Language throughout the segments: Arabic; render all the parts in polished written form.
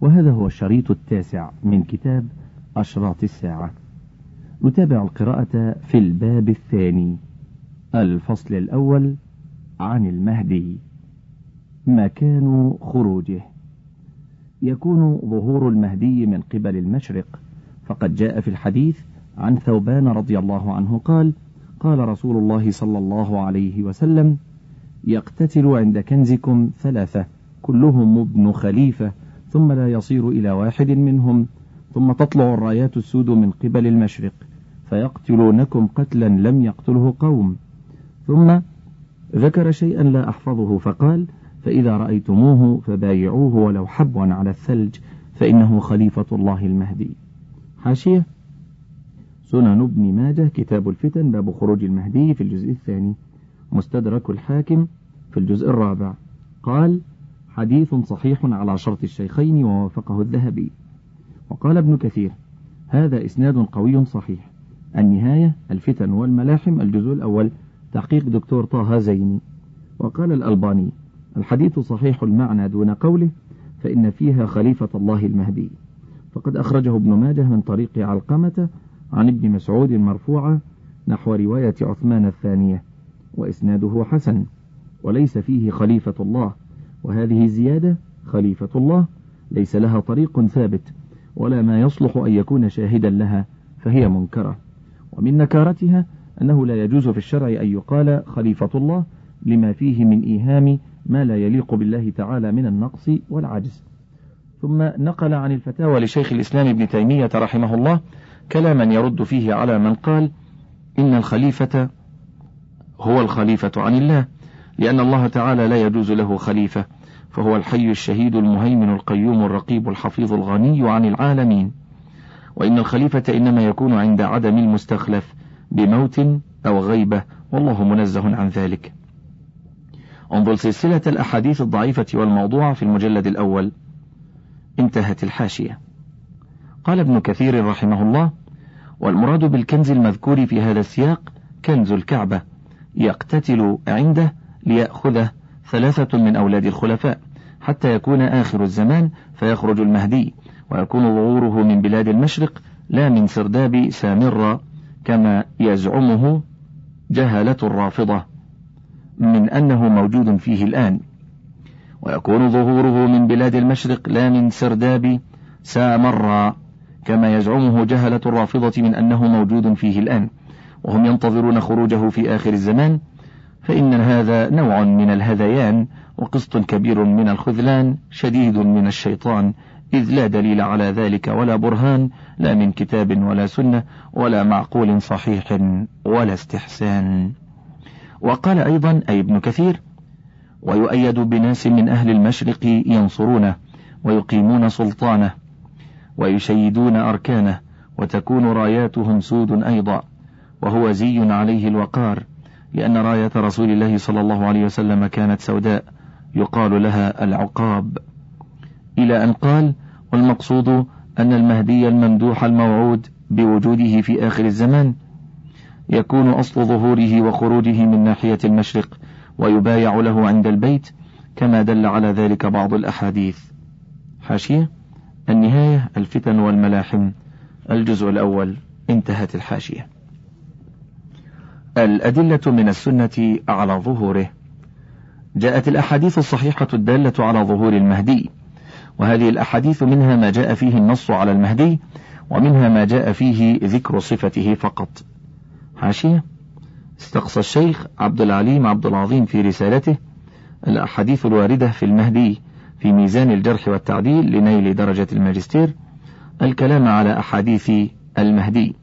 وهذا هو الشريط التاسع من كتاب أشراط الساعة. نتابع القراءة في الباب الثاني. الفصل الأول عن المهدي. مكان خروجه. يكون ظهور المهدي من قبل المشرق، فقد جاء في الحديث عن ثوبان رضي الله عنه قال: قال رسول الله صلى الله عليه وسلم: يقتتل عند كنزكم ثلاثة كلهم ابن خليفة، ثم لا يصير إلى واحد منهم، ثم تطلع الرايات السود من قبل المشرق فيقتلونكم قتلا لم يقتله قوم. ثم ذكر شيئا لا أحفظه فقال: فإذا رأيتموه فبايعوه ولو حبوا على الثلج، فإنه خليفة الله المهدي. حاشية: سنن ابن ماجه، كتاب الفتن، باب خروج المهدي في الجزء الثاني. مستدرك الحاكم في الجزء الرابع قال: حديث صحيح على شرط الشيخين ووافقه الذهبي. وقال ابن كثير: هذا إسناد قوي صحيح. النهاية، الفتن والملاحم، الجزء الأول، تحقيق دكتور طه زيني. وقال الألباني: الحديث صحيح المعنى دون قوله فإن فيها خليفة الله المهدي، فقد أخرجه ابن ماجه من طريق علقمة عن ابن مسعود مرفوعة نحو رواية عثمان الثانية، وإسناده حسن، وليس فيه خليفة الله، وهذه الزيادة خليفة الله ليس لها طريق ثابت ولا ما يصلح أن يكون شاهدا لها، فهي منكرة. ومن نكارتها أنه لا يجوز في الشرع أن يقال خليفة الله لما فيه من إيهام ما لا يليق بالله تعالى من النقص والعجز. ثم نقل عن الفتاوى لشيخ الإسلام ابن تيمية رحمه الله كلاما يرد فيه على من قال إن الخليفة هو الخليفة عن الله، لأن الله تعالى لا يجوز له خليفة، فهو الحي الشهيد المهيمن القيوم الرقيب الحفيظ الغني عن العالمين، وإن الخليفة إنما يكون عند عدم المستخلف بموت أو غيبة، والله منزه عن ذلك. انظر سلسلة الأحاديث الضعيفة والموضوعة في المجلد الأول. انتهت الحاشية. قال ابن كثير رحمه الله: والمراد بالكنز المذكور في هذا السياق كنز الكعبة، يقتتل عنده ليأخذه ثلاثة من أولاد الخلفاء حتى يكون آخر الزمان، فيخرج المهدي ويكون ظهوره من بلاد المشرق لا من سرداب سامرة كما يزعمه جهلة الرافضة من أنه موجود فيه الآن، ويكون ظهوره من بلاد المشرق لا من سرداب سامرة كما يزعمه جهلة الرافضة من أنه موجود فيه الآن، وهم ينتظرون خروجه في آخر الزمان، فإن هذا نوع من الهذيان وقسط كبير من الخذلان شديد من الشيطان، إذ لا دليل على ذلك ولا برهان، لا من كتاب ولا سنة ولا معقول صحيح ولا استحسان. وقال أيضا أي ابن كثير: ويؤيد بناس من أهل المشرق ينصرونه ويقيمون سلطانه ويشيدون أركانه، وتكون راياتهم سود أيضا، وهو زي عليه الوقار، لأن راية رسول الله صلى الله عليه وسلم كانت سوداء يقال لها العقاب. إلى أن قال: والمقصود أن المهدي الممدوح الموعود بوجوده في آخر الزمان يكون أصل ظهوره وخروجه من ناحية المشرق، ويبايع له عند البيت كما دل على ذلك بعض الأحاديث. حاشية: النهاية، الفتن والملاحم، الجزء الأول. انتهت الحاشية. الأدلة من السنة على ظهوره. جاءت الأحاديث الصحيحة الدالة على ظهور المهدي، وهذه الأحاديث منها ما جاء فيه النص على المهدي، ومنها ما جاء فيه ذكر صفته فقط. حاشية: استقصى الشيخ عبد العليم عبد العظيم في رسالته الأحاديث الواردة في المهدي في ميزان الجرح والتعديل لنيل درجة الماجستير الكلام على أحاديث المهدي،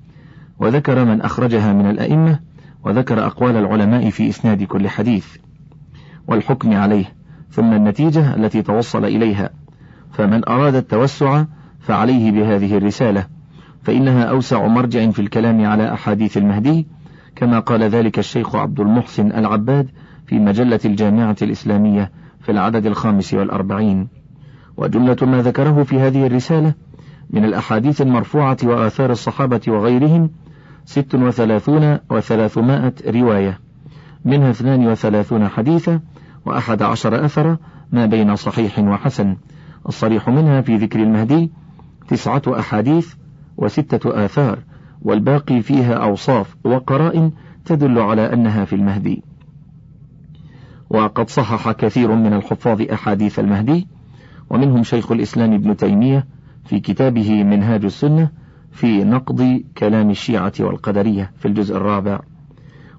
وذكر من أخرجها من الأئمة، وذكر أقوال العلماء في إسناد كل حديث والحكم عليه، ثم النتيجة التي توصل إليها. فمن أراد التوسع فعليه بهذه الرسالة، فإنها أوسع مرجع في الكلام على أحاديث المهدي، كما قال ذلك الشيخ عبد المحسن العباد في مجلة الجامعة الإسلامية في العدد 45. وجملة ما ذكره في هذه الرسالة من الأحاديث المرفوعة وآثار الصحابة وغيرهم 36 و300 رواية، منها 32 حديثا و11 أثرا ما بين صحيح وحسن، الصريح منها في ذكر المهدي 9 أحاديث و6 آثار، والباقي فيها أوصاف وقرائن تدل على أنها في المهدي. وقد صحح كثير من الحفاظ أحاديث المهدي، ومنهم شيخ الإسلام ابن تيمية في كتابه منهاج السنة في نقض كلام الشيعة والقدرية في الجزء 4،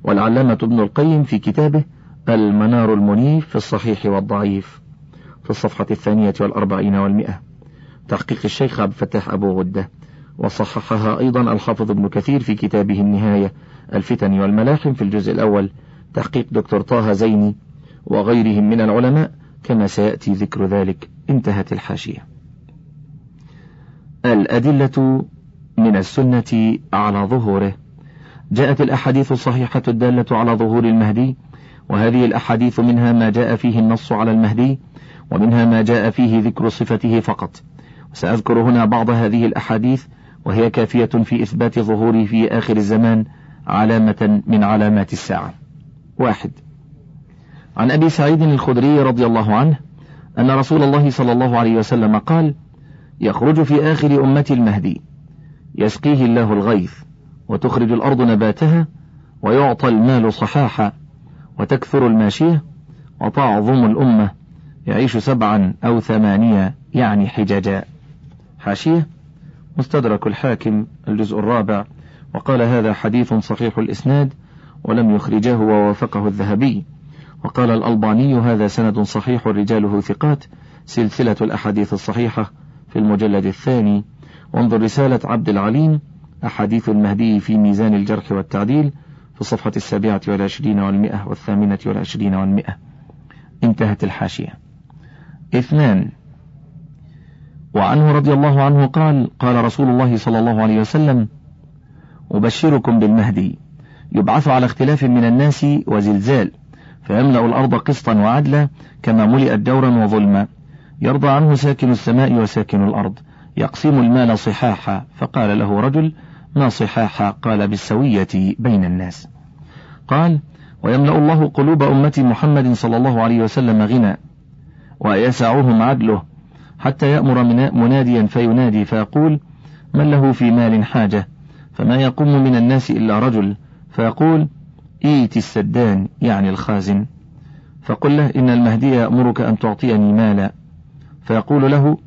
والعلامة ابن القيم في كتابه المنار المنيف في الصحيح والضعيف في الصفحة 42 و100 تحقيق الشيخ عبد الفتاح أبو غدة. وصححها أيضا الحافظ ابن كثير في كتابه النهاية، الفتن والملاحم في الجزء 1 تحقيق دكتور طه زيني وغيرهم من العلماء، كما سيأتي ذكر ذلك. انتهت الحاشية. الأدلة من السنة على ظهوره. جاءت الأحاديث الصحيحة الدالة على ظهور المهدي، وهذه الأحاديث منها ما جاء فيه النص على المهدي، ومنها ما جاء فيه ذكر صفته فقط. وسأذكر هنا بعض هذه الأحاديث، وهي كافية في إثبات ظهوره في آخر الزمان علامة من علامات الساعة. 1. عن أبي سعيد الخدري رضي الله عنه أن رسول الله صلى الله عليه وسلم قال: يخرج في آخر أمتي المهدي يسقيه الله الغيث، وتخرج الأرض نباتها، ويعطى المال صحاحا، وتكثر الماشية، وتعظم الأمة، يعيش 7 أو 8 يعني حججا. حاشية: مستدرك الحاكم الجزء 4، وقال هذا حديث صحيح الإسناد ولم يخرجه ووافقه الذهبي، وقال الألباني هذا سند صحيح رجاله ثقات. سلسلة الأحاديث الصحيحة في المجلد 2. وانظر رسالة عبد العليم أحاديث المهدي في ميزان الجرح والتعديل في الصفحة 27 و120 و18 و120 و100. انتهت الحاشية. 2. وعنه رضي الله عنه قال: قال رسول الله صلى الله عليه وسلم: أبشركم بالمهدي يبعث على اختلاف من الناس وزلزال، فيملأ الأرض قسطا وعدلا كما ملئت جورا وظلما، يرضى عنه ساكن السماء وساكن الأرض، يقسم المال صحاحا. فقال له رجل: ما صحاحا؟ قال: بالسوية بين الناس. قال: ويملأ الله قلوب أمة محمد صلى الله عليه وسلم غنى، ويسعهم عدله، حتى يأمر مناديا فينادي فيقول: من له في مال حاجة؟ فما يقوم من الناس إلا رجل، فيقول: إيت السدان يعني الخازن، فقل له: إن المهدي يأمرك أن تعطيني مالا. فيقول له: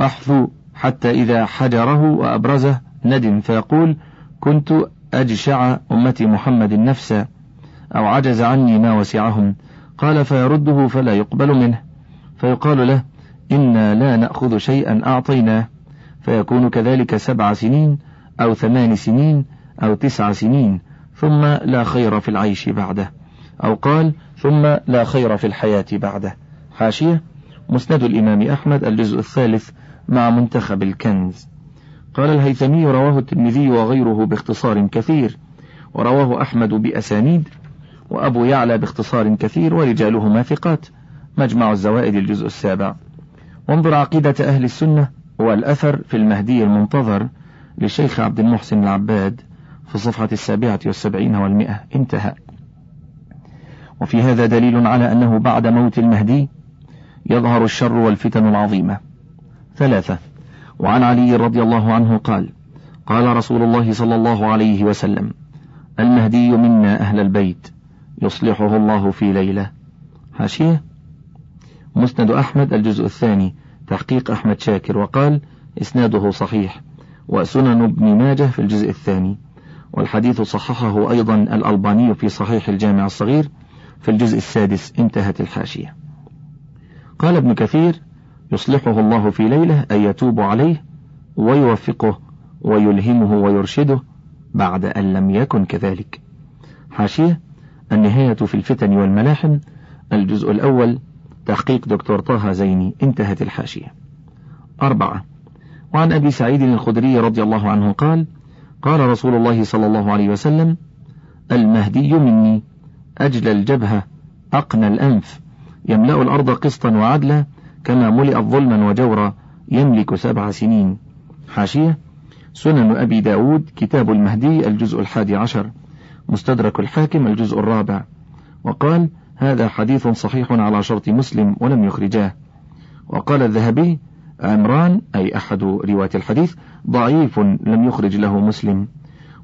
أحثو، حتى إذا حجره وأبرزه ندم، فيقول: كنت أجشع أمة محمد نفسا، أو عجز عني ما وسعهم. قال: فيرده فلا يقبل منه، فيقال له: إنا لا نأخذ شيئا أعطيناه، فيكون كذلك 7 سنين أو 8 سنين أو 9 سنين، ثم لا خير في العيش بعده، أو قال: ثم لا خير في الحياة بعده. حاشية: مسند الإمام أحمد الجزء 3 مع منتخب الكنز. قال الهيثمي: رواه الترمذي وغيره باختصار كثير، ورواه أحمد بأسانيد، وأبو يعلى باختصار كثير، ورجالهما ثقات. مجمع الزوائد الجزء 7. وانظر عقيدة أهل السنة والأثر في المهدي المنتظر للشيخ عبد المحسن العباد في الصفحة 77 و170. انتهى. وفي هذا دليل على أنه بعد موت المهدي يظهر الشر والفتن العظيمة. 3. وعن علي رضي الله عنه قال: قال رسول الله صلى الله عليه وسلم: المهدي منا أهل البيت، يصلحه الله في ليلة. حاشية: مسند أحمد الجزء 2 تحقيق أحمد شاكر، وقال: إسناده صحيح. وسنن ابن ماجه في الجزء 2، والحديث صححه أيضا الألباني في صحيح الجامع الصغير في الجزء 6. انتهت الحاشية. قال ابن كثير: يصلحه الله في ليلة، أي يتوب عليه ويوفقه ويلهمه ويرشده، بعد أن لم يكن كذلك. حاشية: النهاية في الفتن والملاحم الجزء 1 تحقيق دكتور طه زيني. انتهت الحاشية. 4. وعن أبي سعيد الخدري رضي الله عنه قال: قال رسول الله صلى الله عليه وسلم: المهدي مني أجل الجبهة أقنى الأنف، يملأ الأرض قسطا وعدلا كما ملئت ظلما وجورا، يملك 7 سنين. حاشية: سنن أبي داود كتاب المهدي الجزء 11، مستدرك الحاكم الجزء 4، وقال: هذا حديث صحيح على شرط مسلم ولم يخرجاه. وقال الذهبي عمران أي أحد رواة الحديث ضعيف لم يخرج له مسلم.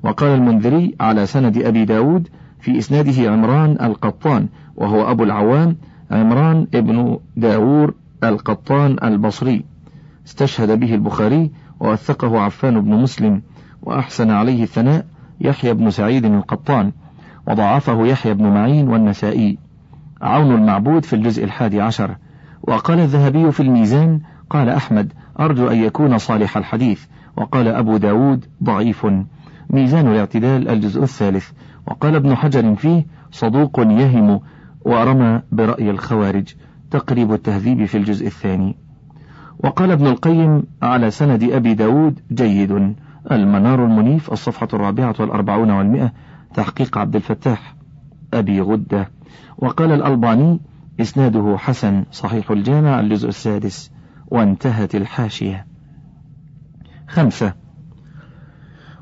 وقال المنذري على سند أبي داود في إسناده عمران القطان وهو أبو العوام عمران ابن داور القطان البصري استشهد به البخاري ووثقه عفان بن مسلم وأحسن عليه الثناء يحيى بن سعيد القطان وضعفه يحيى بن معين والنسائي. عون المعبود في الجزء 11. وقال الذهبي في الميزان قال أحمد أرجو أن يكون صالح الحديث. وقال أبو داود ضعيف. ميزان الاعتدال الجزء 3. وقال ابن حجر فيه صدوق يهم ورمى برأي الخوارج. تقريب التهذيب في الجزء 2. وقال ابن القيم على سند أبي داود جيد. المنار المنيف الصفحة 44 و100 تحقيق عبد الفتاح أبي غدة. وقال الألباني إسناده حسن صحيح الجامع الجزء 6 وانتهت الحاشية. 5.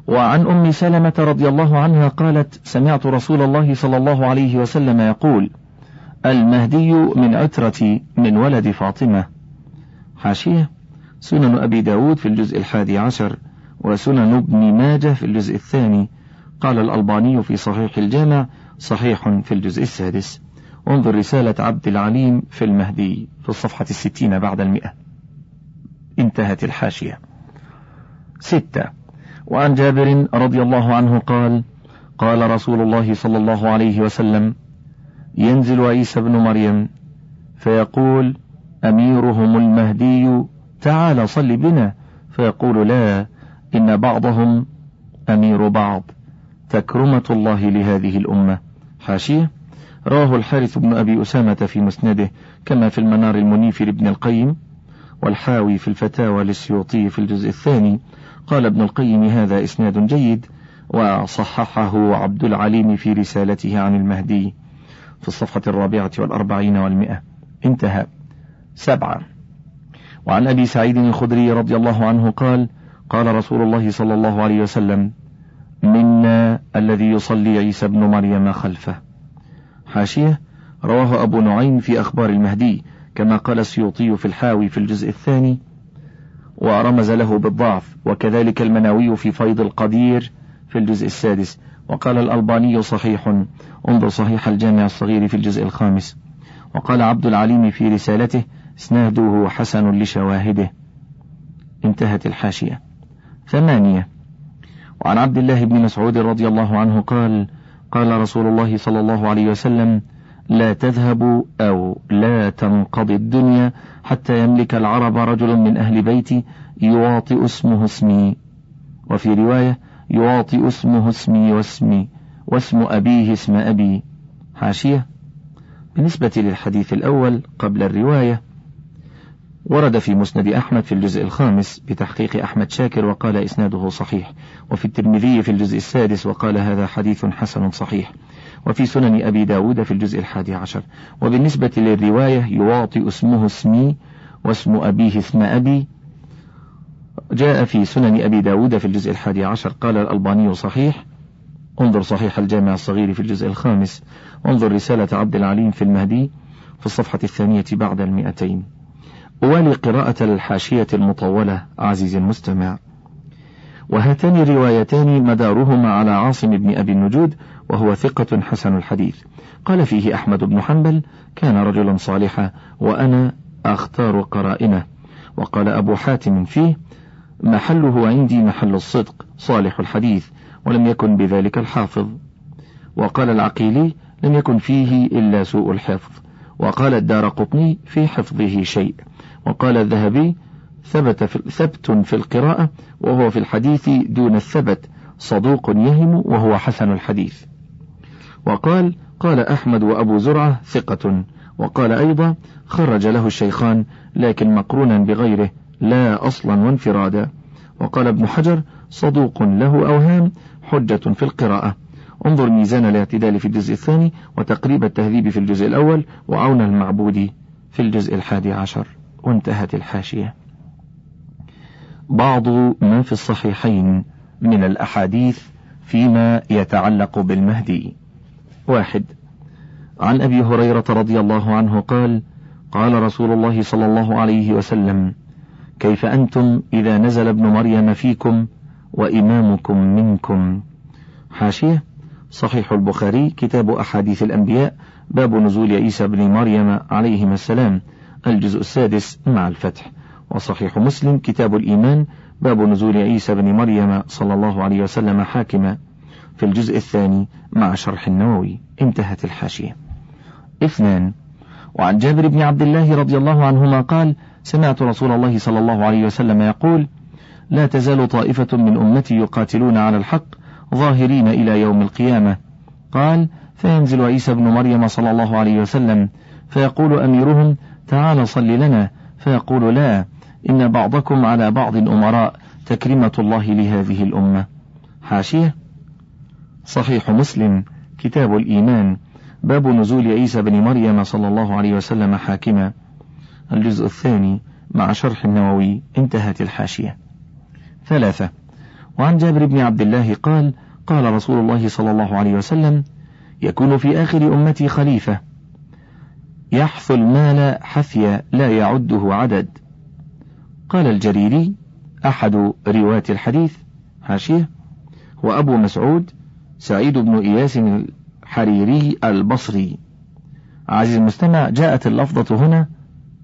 وعن أم سلمة رضي الله عنها قالت سمعت رسول الله صلى الله عليه وسلم يقول المهدي من عترتي من ولد فاطمة. حاشية سنن أبي داود في الجزء 11 وسنن ابن ماجه في الجزء 2. قال الألباني في صحيح الجامع صحيح في الجزء 6. انظر رسالة عبد العليم في المهدي في الصفحة 60 بعد 100 انتهت الحاشية. 6. وعن جابر رضي الله عنه قال قال رسول الله صلى الله عليه وسلم ينزل عيسى بن مريم فيقول أميرهم المهدي تعال صل بنا فيقول لا إن بعضهم أمير بعض تكرمة الله لهذه الأمة. حاشية رواه الحارث بن أبي أسامة في مسنده كما في المنار المنيف لابن القيم والحاوي في الفتاوى للسيوطي في الجزء 2. قال ابن القيم هذا إسناد جيد وصححه عبد العليم في رسالته عن المهدي في الصفحة 44 و140 انتهى. 7. وعن أبي سعيد الخدري رضي الله عنه قال قال رسول الله صلى الله عليه وسلم منا الذي يصلي عيسى بن مريم خلفه. حاشية رواه أبو نعيم في أخبار المهدي كما قال السيوطي في الحاوي في الجزء 2 ورمز له بالضعف وكذلك المناوي في فيض القدير في الجزء 6. وقال الألباني صحيح انظر صحيح الجامع الصغير في الجزء 5. وقال عبد العليم في رسالته اسناده حسن لشواهده انتهت الحاشية. 8. وعن عبد الله بن مسعود رضي الله عنه قال قال رسول الله صلى الله عليه وسلم لا تذهب أو لا تنقضي الدنيا حتى يملك العرب رجل من أهل بيتي يواطئ اسمه اسمي. وفي رواية يواطئ اسمه اسمي واسمي واسم أبيه اسم أبي. حاشية بالنسبة للحديث الأول قبل الرواية ورد في مسند أحمد في الجزء 5 بتحقيق أحمد شاكر وقال إسناده صحيح. وفي الترمذي في الجزء 6 وقال هذا حديث حسن صحيح. وفي سنن أبي داود في الجزء 11. وبالنسبة للرواية يواطئ اسمه اسمي واسم أبيه اسم أبي جاء في سنن أبي داود في الجزء 11 قال الألباني صحيح انظر صحيح الجامع الصغير في الجزء 5 انظر رسالة عبد العليم في المهدي في الصفحة 2 بعد 200. ولقراءة الحاشية المطولة عزيزي المستمع. وهاتان الروايتان مدارهما على عاصم بن أبي النجود وهو ثقة حسن الحديث. قال فيه أحمد بن حنبل كان رجلا صالحا وأنا أختار قرائنه. وقال أبو حاتم فيه محله عندي محل الصدق صالح الحديث ولم يكن بذلك الحافظ. وقال العقيلي لم يكن فيه إلا سوء الحفظ. وقال الدارقطني في حفظه شيء. وقال الذهبي ثبت في القراءة وهو في الحديث دون الثبت صدوق يهم وهو حسن الحديث. وقال قال أحمد وأبو زرعة ثقة. وقال أيضا خرج له الشيخان لكن مقرونا بغيره لا أصلا وانفرادا. وقال ابن حجر صدوق له أوهام حجة في القراءة. انظر ميزان الاعتدال في الجزء 2 وتقريب التهذيب في الجزء 1 وعون المعبودي في الجزء 11 وانتهت الحاشية. بعض ما في الصحيحين من الأحاديث فيما يتعلق بالمهدي. 1. عن أبي هريرة رضي الله عنه قال قال رسول الله صلى الله عليه وسلم: كيف أنتم إذا نزل ابن مريم فيكم وإمامكم منكم. حاشية: صحيح البخاري كتاب أحاديث الأنبياء باب نزول عيسى بن مريم عليهما السلام الجزء السادس مع الفتح. وصحيح مسلم كتاب الإيمان باب نزول عيسى بن مريم صلى الله عليه وسلم حاكما في الجزء الثاني مع شرح النووي. انتهت الحاشية. 2. وعن جابر بن عبد الله رضي الله عنهما قال: سمعت رسول الله صلى الله عليه وسلم يقول: لا تزال طائفة من أمتي يقاتلون على الحق ظاهرين إلى يوم القيامة. قال: فينزل عيسى بن مريم صلى الله عليه وسلم فيقول أميرهم: تعال صل لنا، فيقول: لا، إن بعضكم على بعض أمراء، تكريمة الله لهذه الأمة. حاشية: صحيح مسلم كتاب الإيمان باب نزول عيسى بن مريم صلى الله عليه وسلم حاكما الجزء الثاني مع شرح النووي. انتهت الحاشية. 3. وعن جابر بن عبد الله قال: قال رسول الله صلى الله عليه وسلم: يكون في آخر أمتي خليفة يحث المال حثيا لا يعده عدد. قال الجريري أحد رواة الحديث. حاشية: وأبو مسعود سعيد بن إياس الحريري البصري. عزيز المستمع، جاءت اللفظة هنا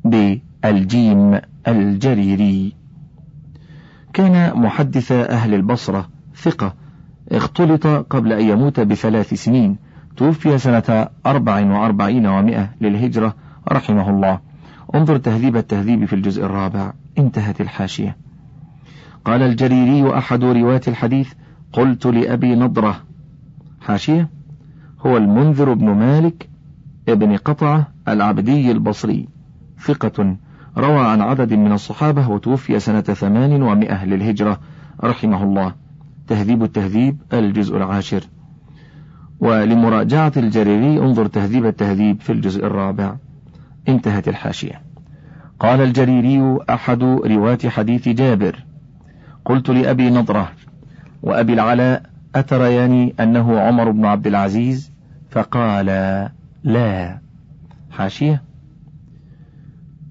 بالجيم الجريري. كان محدث أهل البصرة ثقة، اختلط قبل أن يموت ب3 سنين، توفي سنة 44 و100 للهجرة رحمه الله. انظر تهذيب التهذيب في الجزء 4. انتهت الحاشية. قال الجريري أحد رواة الحديث: قلت لأبي نضرة. حاشية: هو المنذر بن مالك ابن قطعة العبدي البصري، ثقة، روى عن عدد من الصحابة، وتوفي سنة 800 للهجرة رحمه الله. تهذيب التهذيب الجزء 10. ولمراجعة الجريري انظر تهذيب التهذيب في الجزء 4. انتهت الحاشية. قال الجريري أحد رواة حديث جابر: قلت لأبي نضرة وأبي العلاء: أترياني أنه عمر بن عبد العزيز؟ فقال: لا. حاشية: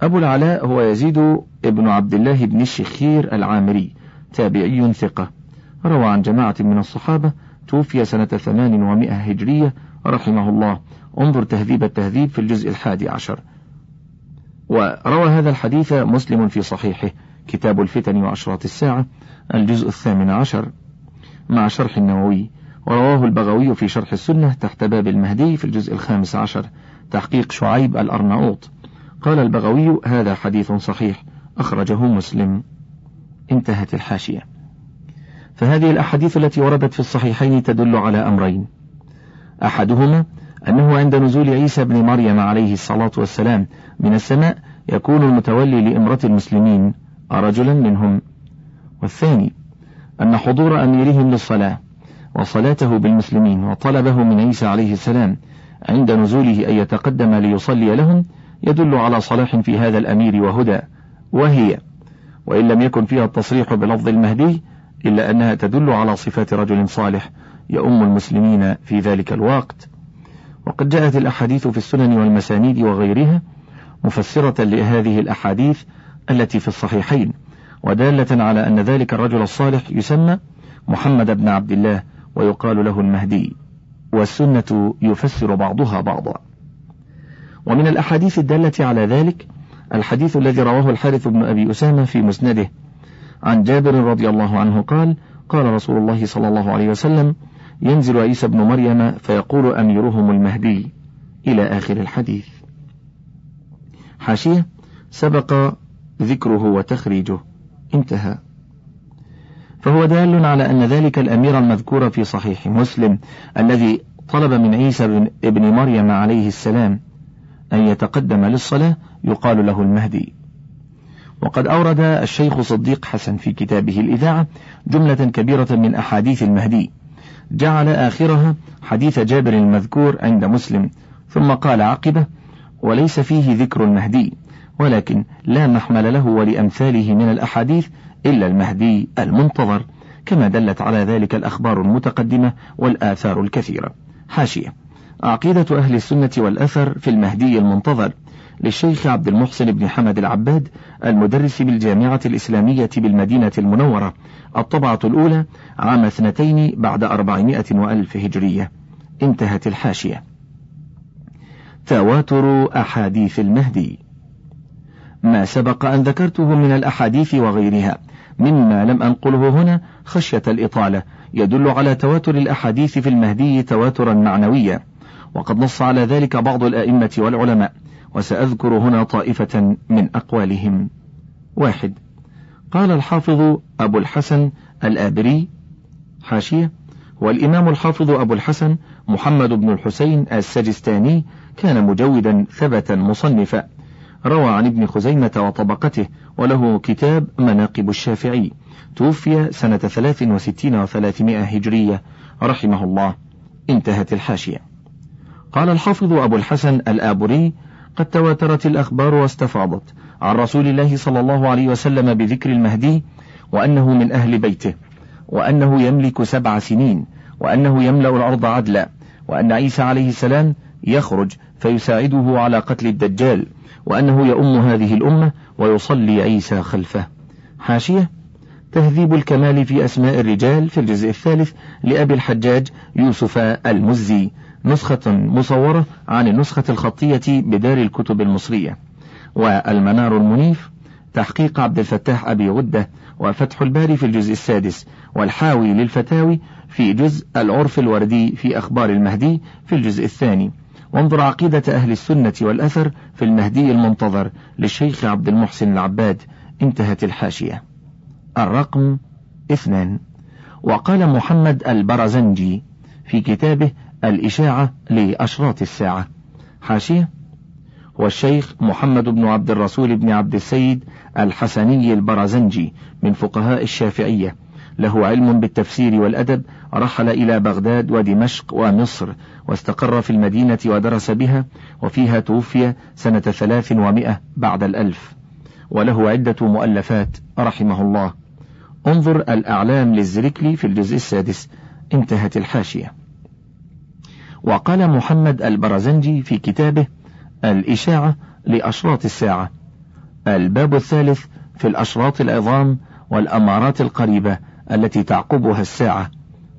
أبو العلاء هو يزيد ابن عبد الله بن الشخير العامري، تابعي ثقة، روى عن جماعة من الصحابة، توفي سنة 800 هجرية رحمه الله. انظر تهذيب التهذيب في الجزء 11. وروى هذا الحديث مسلم في صحيحه كتاب الفتن وأشراط الساعة الجزء 18 مع شرح النووي. ورواه البغوي في شرح السنة تحت باب المهدي في الجزء 15 تحقيق شعيب الأرناؤوط. قال البغوي: هذا حديث صحيح، أخرجه مسلم. انتهت الحاشية. فهذه الأحاديث التي وردت في الصحيحين تدل على أمرين: أحدهما أنه عند نزول عيسى بن مريم عليه الصلاة والسلام من السماء يكون المتولي لإمرة المسلمين رجلا منهم، والثاني أن حضور أميرهم للصلاة وصلاته بالمسلمين وطلبه من عيسى عليه السلام عند نزوله أن يتقدم ليصلي لهم يدل على صلاح في هذا الأمير وهدى، وهي وإن لم يكن فيها التصريح بلفظ المهدي إلا أنها تدل على صفات رجل صالح يؤم المسلمين في ذلك الوقت. وقد جاءت الأحاديث في السنن والمسانيد وغيرها مفسرة لهذه الأحاديث التي في الصحيحين، ودالة على أن ذلك الرجل الصالح يسمى محمد بن عبد الله ويقال له المهدي، والسنة يفسر بعضها بعضا. ومن الأحاديث الدالة على ذلك الحديث الذي رواه الحارث بن أبي أسامة في مسنده عن جابر رضي الله عنه قال: قال رسول الله صلى الله عليه وسلم: ينزل عيسى بن مريم فيقول أميرهم المهدي، إلى آخر الحديث. حاشية: سبق ذكره وتخريجه. انتهى. فهو دال على أن ذلك الأمير المذكور في صحيح مسلم الذي طلب من عيسى بن مريم عليه السلام أن يتقدم للصلاة يقال له المهدي. وقد أورد الشيخ صديق حسن في كتابه الإذاعة جملة كبيرة من أحاديث المهدي، جعل آخرها حديث جابر المذكور عند مسلم، ثم قال عقبه: وليس فيه ذكر المهدي، ولكن لا محمل له ولأمثاله من الأحاديث إلا المهدي المنتظر، كما دلت على ذلك الأخبار المتقدمة والآثار الكثيرة. حاشية: عقيدة أهل السنة والأثر في المهدي المنتظر للشيخ عبد المحسن بن حمد العباد المدرس بالجامعة الإسلامية بالمدينة المنورة، الطبعة الأولى عام 2 بعد 400 وألف هجرية. انتهت الحاشية. تواتر أحاديث المهدي. ما سبق أن ذكرته من الأحاديث وغيرها مما لم أنقله هنا خشية الإطالة يدل على تواتر الأحاديث في المهدي تواترا معنويا، وقد نص على ذلك بعض الأئمة والعلماء، وسأذكر هنا طائفة من أقوالهم. 1. قال الحافظ أبو الحسن الآبري، حاشية: والإمام الحافظ أبو الحسن محمد بن الحسين السجستاني كان مجودا ثبتا مصنفا، روى عن ابن خزيمة وطبقته، وله كتاب مناقب الشافعي، توفي سنة 63 و300 هجرية، رحمه الله. انتهت الحاشية. قال الحافظ أبو الحسن الآبري: قد تواترت الأخبار واستفاضت عن رسول الله صلى الله عليه وسلم بذكر المهدي، وأنه من أهل بيته، وأنه يملك 7 سنين، وأنه يملأ الأرض عدلا، وأن عيسى عليه السلام يخرج فيساعده على قتل الدجال، وأنه يؤم هذه الأمة ويصلي عيسى خلفه. حاشية: تهذيب الكمال في أسماء الرجال في الجزء 3 لأبي الحجاج يوسف المزي، نسخة مصورة عن النسخة الخطية بدار الكتب المصرية. والمنار المنيف تحقيق عبد الفتاح أبي غدة، وفتح الباري في الجزء 6، والحاوي للفتاوي في جزء العرف الوردي في أخبار المهدي في الجزء 2. وانظر عقيدة أهل السنة والأثر في المهدي المنتظر للشيخ عبد المحسن العباد. انتهت الحاشية. الرقم 2. وقال محمد البرزنجي في كتابه الإشاعة لأشراط الساعة، حاشية: والشيخ محمد بن عبد الرسول بن عبد السيد الحسني البرزنجي من فقهاء الشافعية، له علم بالتفسير والأدب، رحل إلى بغداد ودمشق ومصر، واستقر في المدينة ودرس بها، وفيها توفي سنة 300 بعد 1000، وله عدة مؤلفات، رحمه الله. انظر الأعلام للزركلي في الجزء 6. انتهت الحاشية. وقال محمد البرزنجي في كتابه الإشاعة لأشراط الساعة، الباب 3 في الأشراط العظام والأمارات القريبة التي تعقبها الساعة،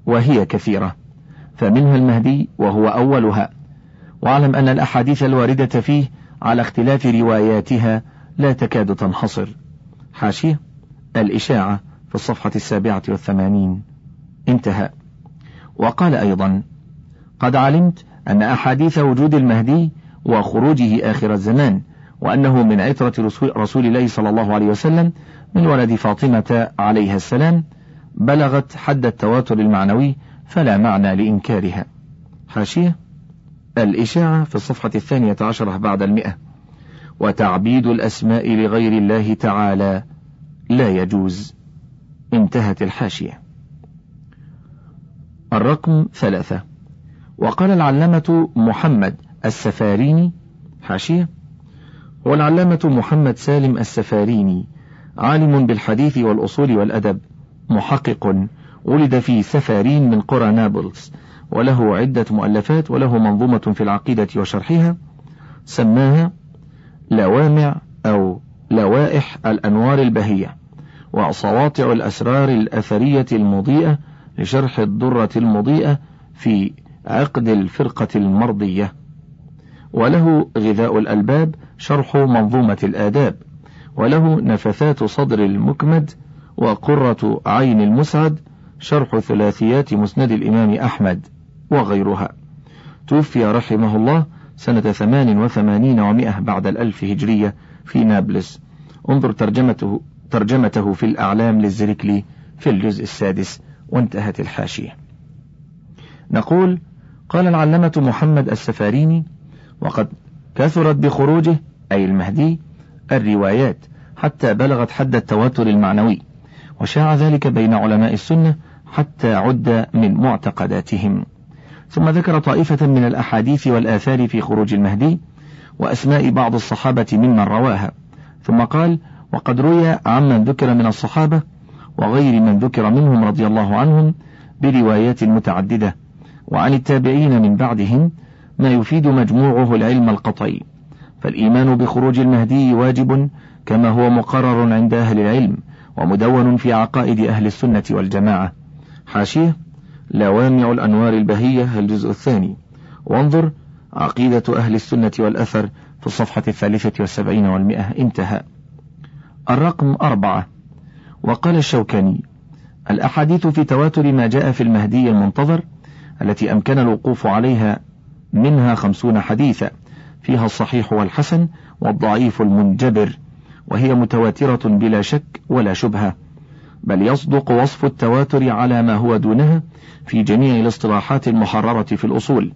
وهي كثيرة، فمنها المهدي وهو أولها. واعلم أن الأحاديث الواردة فيه على اختلاف رواياتها لا تكاد تنحصر. حاشية: الإشاعة في الصفحة 87. انتهى. وقال أيضا: قد علمت أن أحاديث وجود المهدي وخروجه آخر الزمان، وأنه من عترة رسول الله صلى الله عليه وسلم من ولد فاطمة عليها السلام، بلغت حد التواتر المعنوي، فلا معنى لإنكارها. حاشية: الإشاعة في الصفحة 12 بعد 100. وتعبيد الأسماء لغير الله تعالى لا يجوز. انتهت الحاشية. الرقم 3. وقال العلامة محمد السفاريني، حاشية: والعلامة محمد سالم السفاريني عالم بالحديث والأصول والأدب، محقق، ولد في سفارين من قرى نابلس، وله عدة مؤلفات، وله منظومة في العقيدة وشرحها سماها لوامع أو لوائح الأنوار البهية، وصواطع الأسرار الأثرية المضيئة، لشرح الدرة المضيئة في عقد الفرقة المرضية، وله غذاء الألباب، شرح منظومة الآداب، وله نفثات صدر المكمد، وقرة عين المسعد، شرح ثلاثيات مسند الإمام أحمد، وغيرها. توفي رحمه الله سنة 88 و100 بعد 1000 هجرية في نابلس. انظر ترجمته في الأعلام للزركلي في الجزء 6. وانتهت الحاشية. نقول: قال العلامة محمد السفاريني: وقد كثرت بخروجه، أي المهدي، الروايات حتى بلغت حد التواتر المعنوي، وشاع ذلك بين علماء السنة حتى عد من معتقداتهم. ثم ذكر طائفة من الأحاديث والآثار في خروج المهدي وأسماء بعض الصحابة ممن رواها، ثم قال: وقد روي عمن ذكر من الصحابة وغير من ذكر منهم رضي الله عنهم بروايات متعددة، وعن التابعين من بعدهم ما يفيد مجموعه العلم القطعي، فالإيمان بخروج المهدي واجب كما هو مقرر عند أهل العلم ومدون في عقائد أهل السنة والجماعة. حاشية: لوامع الأنوار البهية الجزء الثاني، وانظر عقيدة أهل السنة والأثر في الصفحة 73 انتهى. الرقم 4. وقال الشوكاني: الأحاديث في تواتر ما جاء في المهدي المنتظر التي أمكن الوقوف عليها منها 50 حديثا، فيها الصحيح والحسن والضعيف المنجبر، وهي متواترة بلا شك ولا شبهة، بل يصدق وصف التواتر على ما هو دونها في جميع الاصطلاحات المحررة في الأصول.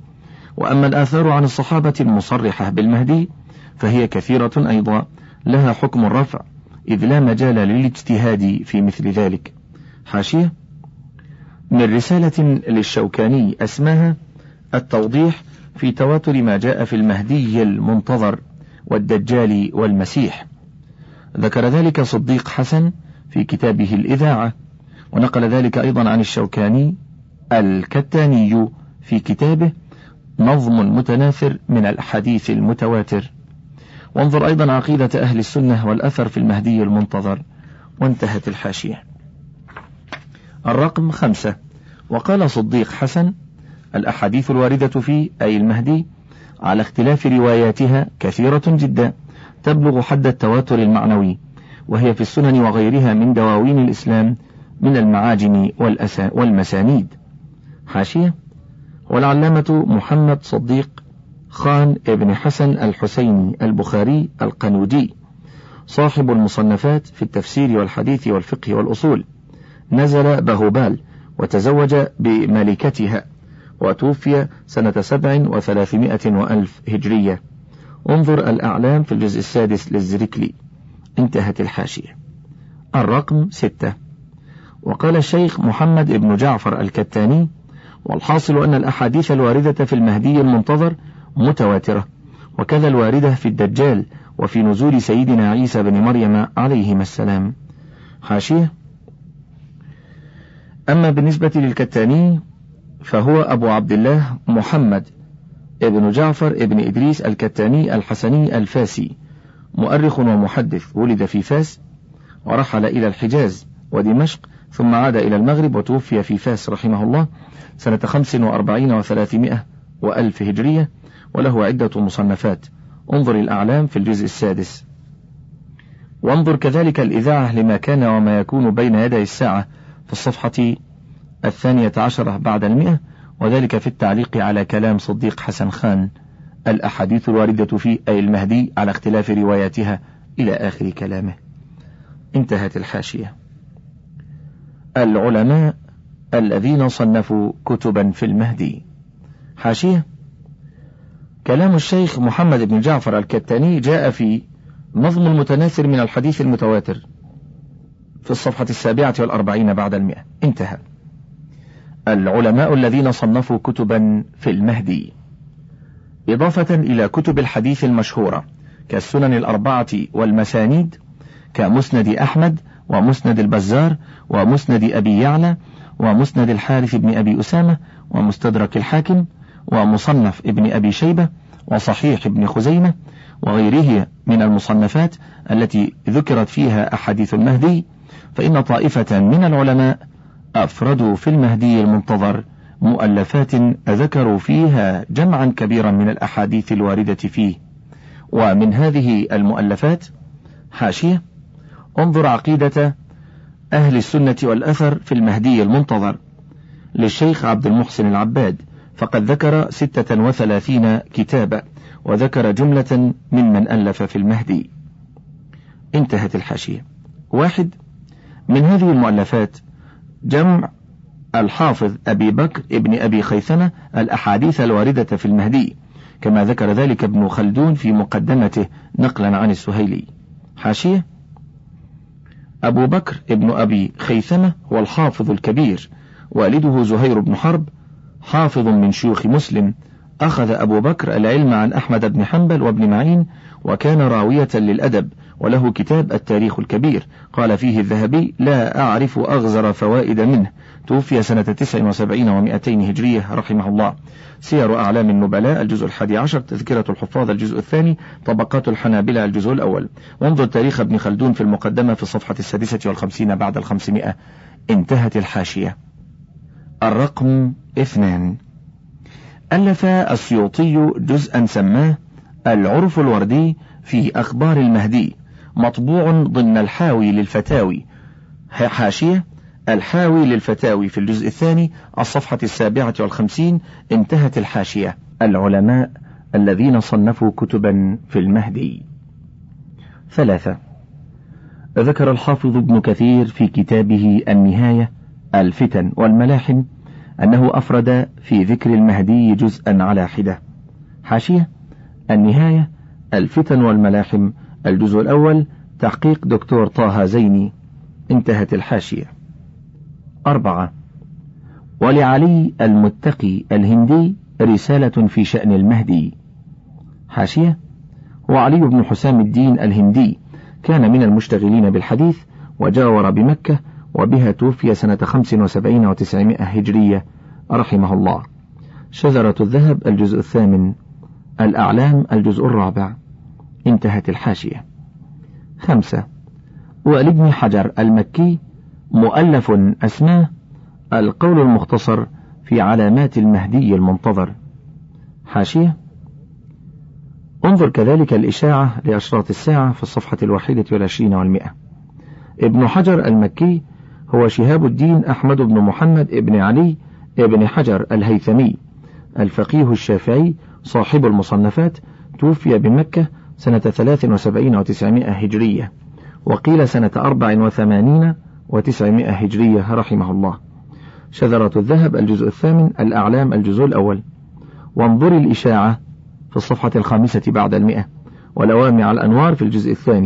وأما الآثار عن الصحابة المصرحة بالمهدي فهي كثيرة أيضا لها حكم الرفع، إذ لا مجال للاجتهاد في مثل ذلك. حاشية: من رسالة للشوكاني أسماها التوضيح في تواتر ما جاء في المهدي المنتظر والدجال والمسيح، ذكر ذلك صديق حسن في كتابه الإذاعة، ونقل ذلك أيضا عن الشوكاني الكتاني في كتابه نظم متناثر من الأحاديث المتواتر. وانظر أيضا عقيدة أهل السنة والأثر في المهدي المنتظر، وانتهت الحاشية. الرقم 5. وقال صديق حسن: الأحاديث الواردة في أي المهدي على اختلاف رواياتها كثيرة جدا تبلغ حد التواتر المعنوي، وهي في السنن وغيرها من دواوين الإسلام من المعاجم والمسانيد. حاشية: والعلامة محمد صديق خان ابن حسن الحسيني البخاري القنوجي صاحب المصنفات في التفسير والحديث والفقه والأصول، نزل بهبال وتزوج بملكتها، وتوفي سنة 730 هجرية. انظر الأعلام في الجزء 6 للزركلي، انتهت الحاشية. الرقم 6. وقال الشيخ محمد بن جعفر الكتاني: والحاصل أن الأحاديث الواردة في المهدي المنتظر متواترة، وكذا الواردة في الدجال وفي نزول سيدنا عيسى بن مريم عليهما السلام. حاشية: أما بالنسبة للكتاني فهو أبو عبد الله محمد ابن جعفر ابن إدريس الكتاني الحسني الفاسي، مؤرخ ومحدث، ولد في فاس ورحل إلى الحجاز ودمشق ثم عاد إلى المغرب، وتوفي في فاس رحمه الله سنة 45 و300 هجرية، وله عدة مصنفات. انظر الأعلام في الجزء 6. وانظر كذلك الإذاعة لما كان وما يكون بين يدي الساعة في الصفحة 12 وذلك في التعليق على كلام صديق حسن خان: الأحاديث الواردة في أي المهدي على اختلاف رواياتها إلى آخر كلامه، انتهت الحاشية. العلماء الذين صنفوا كتبا في المهدي. حاشية: كلام الشيخ محمد بن جعفر الكتاني جاء في نظم المتناثر من الحديث المتواتر في الصفحة 47 انتهى. العلماء الذين صنفوا كتبا في المهدي، إضافة إلى كتب الحديث المشهورة كالسنن 4 والمسانيد كمسند أحمد ومسند البزار ومسند أبي يعلى ومسند الحارث بن أبي أسامة ومستدرك الحاكم ومصنف ابن أبي شيبة وصحيح ابن خزيمة وغيره من المصنفات التي ذكرت فيها أحاديث المهدي، فإن طائفة من العلماء أفردوا في المهدي المنتظر مؤلفات ذكروا فيها جمعا كبيرا من الأحاديث الواردة فيه، ومن هذه المؤلفات. حاشية: انظر عقيدة أهل السنة والأثر في المهدي المنتظر للشيخ عبد المحسن العباد، فقد ذكر 36 كتابا، وذكر جملة ممن ألف في المهدي، انتهت الحاشية. 1. من هذه المؤلفات جمع الحافظ أبي بكر ابن أبي خيثمة الأحاديث الواردة في المهدي، كما ذكر ذلك ابن خلدون في مقدمته نقلا عن السهيلي. حاشية: أبو بكر ابن أبي خيثمة هو الحافظ الكبير، والده زهير بن حرب حافظ من شيوخ مسلم، أخذ أبو بكر العلم عن أحمد بن حنبل وابن معين، وكان راوية للأدب، وله كتاب التاريخ الكبير قال فيه الذهبي: لا أعرف أغزر فوائد منه. توفي سنة 79 و200 هجرية رحمه الله. سير أعلام النبلاء الجزء 11، تذكرة الحفاظ الجزء 2، طبقات الحنابلة الجزء 1. وانظر تاريخ ابن خلدون في المقدمة في الصفحة 56 بعد 500. انتهت الحاشية. الرقم 2. ألف السيوطي جزءا سماه العرف الوردي في أخبار المهدي، مطبوع ضمن الحاوي للفتاوي. حاشية: الحاوي للفتاوي في الجزء 2 الصفحة 57. انتهت الحاشية. العلماء الذين صنفوا كتبا في المهدي. 3. ذكر الحافظ ابن كثير في كتابه النهاية الفتن والملاحم أنه أفرد في ذكر المهدي جزءا على حدة. حاشية: النهاية الفتن والملاحم الجزء 1 تحقيق دكتور طه زيني. انتهت الحاشية. 4. ولعلي المتقي الهندي رسالة في شأن المهدي. حاشية: وعلي بن حسام الدين الهندي كان من المشتغلين بالحديث، وجاور بمكة، وبها توفي سنة 75 و900 هجرية رحمه الله. شجرة الذهب الجزء 8، الأعلام الجزء 4. انتهت الحاشية. 5. وابن حجر المكي مؤلف أسماه القول المختصر في علامات المهدي المنتظر. حاشية: انظر كذلك الإشاعة لأشراط الساعة في الصفحة 21 و200. ابن حجر المكي هو شهاب الدين أحمد بن محمد ابن علي ابن حجر الهيثمي، الفقيه الشافعي، صاحب المصنفات، توفي بمكة سنة 73 و900 هجرية، وقيل سنة 84 و900 هجرية رحمه الله. شذرة الذهب الجزء 8، الأعلام الجزء 1. وانظر الإشاعة في الصفحة 5 بعد 100، ولوامع الأنوار في الجزء 2،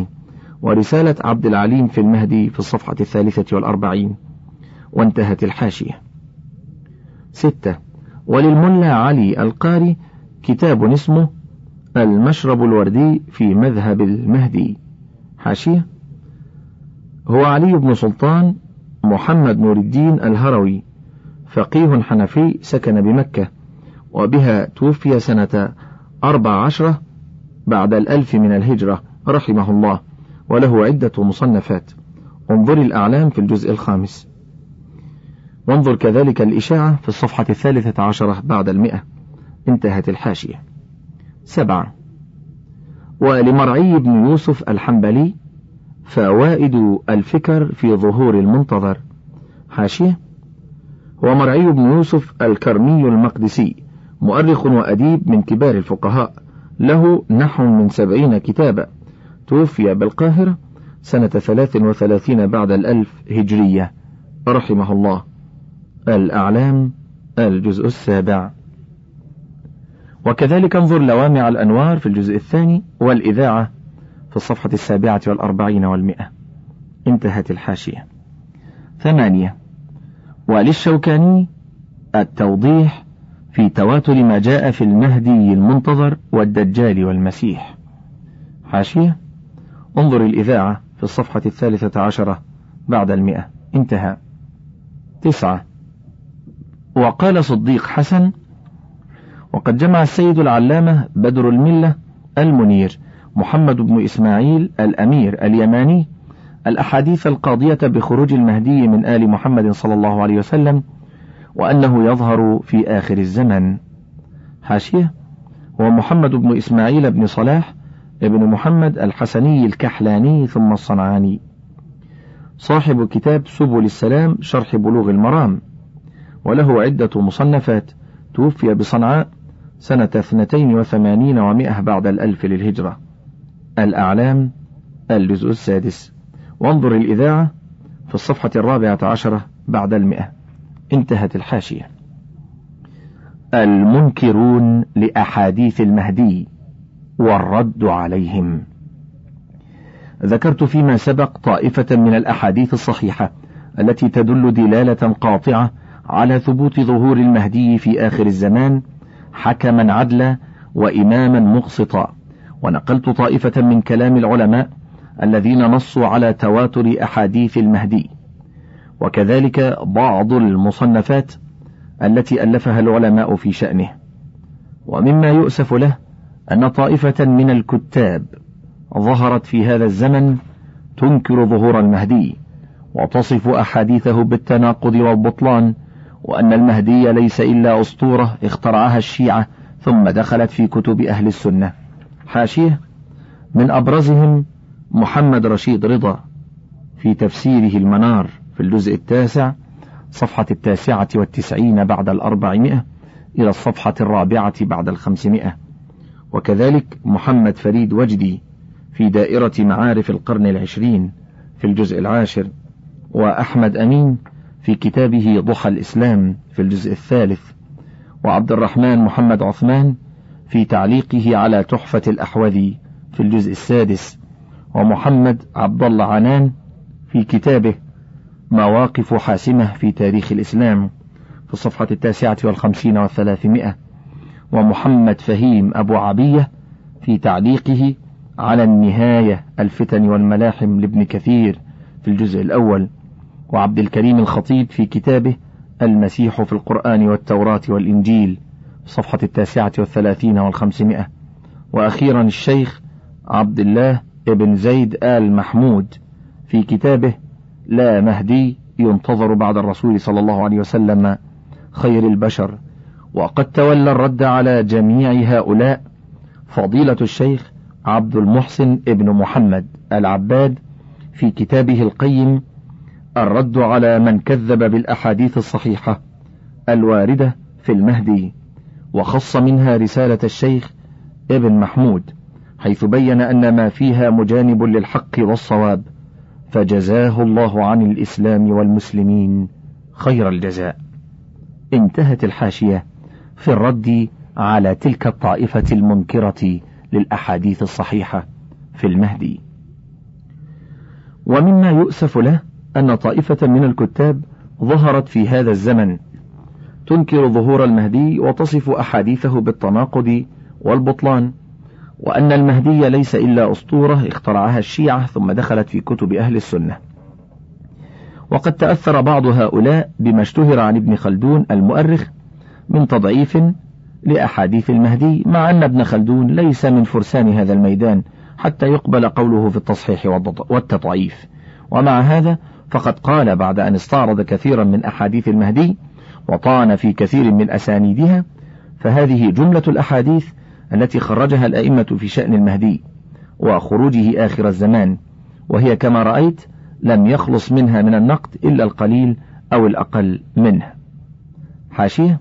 ورسالة عبد العليم في المهدي في الصفحة 43. وانتهت الحاشية. 6. وللملا علي القاري كتاب اسمه المشرب الوردي في مذهب المهدي. حاشية: هو علي بن سلطان محمد نور الدين الهروي، فقيه حنفي، سكن بمكة، وبها توفي سنة 14 بعد 1000 من الهجرة رحمه الله، وله عدة مصنفات. انظر الأعلام في الجزء 5. وانظر كذلك الإشاعة في الصفحة 13 بعد 100. انتهت الحاشية. 7. ولمرعي بن يوسف الحنبلي فوائد الفكر في ظهور المنتظر. حاشية: ومرعي بن يوسف الكرمي المقدسي، مؤرخ وأديب من كبار الفقهاء، له نحو من 70 كتابا، توفي بالقاهرة سنة 33 بعد 1000 هجرية رحمه الله. الأعلام الجزء 7. وكذلك انظر لوامع الأنوار في الجزء 2 والإذاعة في الصفحة 47 و40 و100. انتهت الحاشية. 8. وللشوكاني التوضيح في تواتر ما جاء في المهدي المنتظر والدجال والمسيح. حاشية: انظر الإذاعة في الصفحة 13 بعد 100. انتهى. 9. وقال صديق حسن: وقد جمع السيد العلامة بدر الملة المنير محمد بن إسماعيل الأمير اليماني الأحاديث القاضية بخروج المهدي من آل محمد صلى الله عليه وسلم، وأنه يظهر في آخر الزمن. حاشية: ومحمد بن إسماعيل بن صلاح ابن محمد الحسني الكحلاني ثم الصنعاني، صاحب كتاب سبل السلام شرح بلوغ المرام، وله عدة مصنفات، توفي بصنعاء سنة 82 و100 بعد 1000 للهجرة. الأعلام الجزء 6. وانظر الإذاعة في الصفحة 14 بعد 100. انتهت الحاشية. المنكرون لأحاديث المهدي والرد عليهم. ذكرت فيما سبق طائفة من الأحاديث الصحيحة التي تدل دلالة قاطعة على ثبوت ظهور المهدي في آخر الزمان، حكما عدلا وإماما مقسطا. ونقلت طائفة من كلام العلماء الذين نصوا على تواتر أحاديث المهدي، وكذلك بعض المصنفات التي ألفها العلماء في شأنه. ومما يؤسف له أن طائفة من الكتاب ظهرت في هذا الزمن تنكر ظهور المهدي، وتصف أحاديثه بالتناقض والبطلان، وأن المهدي ليس إلا أسطورة اخترعها الشيعة ثم دخلت في كتب أهل السنة. حاشية. من أبرزهم محمد رشيد رضا في تفسيره المنار في الجزء 9 صفحة 99 بعد 400 إلى الصفحة 4 بعد 500. وكذلك محمد فريد وجدي في دائرة معارف القرن 20 في الجزء 10، وأحمد أمين في كتابه ضحى الإسلام في الجزء 3، وعبد الرحمن محمد عثمان في تعليقه على تحفة الأحوذي في الجزء 6، ومحمد عبد الله عنان في كتابه مواقف حاسمة في تاريخ الإسلام في الصفحة 59 و300، ومحمد فهيم أبو عبية في تعليقه على النهاية الفتن والملاحم لابن كثير في الجزء 1، وعبد الكريم الخطيب في كتابه المسيح في القرآن والتوراة والإنجيل صفحة 39 و500، وأخيرا الشيخ عبد الله ابن زيد آل محمود في كتابه لا مهدي ينتظر بعد الرسول صلى الله عليه وسلم خير البشر. وقد تولى الرد على جميع هؤلاء فضيلة الشيخ عبد المحسن ابن محمد العباد في كتابه القيم الرد على من كذب بالأحاديث الصحيحة الواردة في المهدي، وخص منها رسالة الشيخ ابن محمود حيث بين أن ما فيها مجانب للحق والصواب، فجزاه الله عن الإسلام والمسلمين خير الجزاء. انتهت الحاشية في الرد على تلك الطائفة المنكرة للأحاديث الصحيحة في المهدي. ومما يؤسف له أن طائفة من الكتاب ظهرت في هذا الزمن تنكر ظهور المهدي، وتصف أحاديثه بالتناقض والبطلان، وأن المهدي ليس إلا أسطورة اخترعها الشيعة ثم دخلت في كتب أهل السنة. وقد تأثر بعض هؤلاء بما اشتهر عن ابن خلدون المؤرخ من تضعيف لأحاديث المهدي، مع أن ابن خلدون ليس من فرسان هذا الميدان حتى يقبل قوله في التصحيح والتضعيف. ومع هذا فقد قال بعد أن استعرض كثيرا من أحاديث المهدي وطعن في كثير من أسانيدها: فهذه جملة الأحاديث التي خرجها الأئمة في شأن المهدي وخروجه آخر الزمان، وهي كما رأيت لم يخلص منها من النقد إلا القليل أو الأقل منه. حاشية.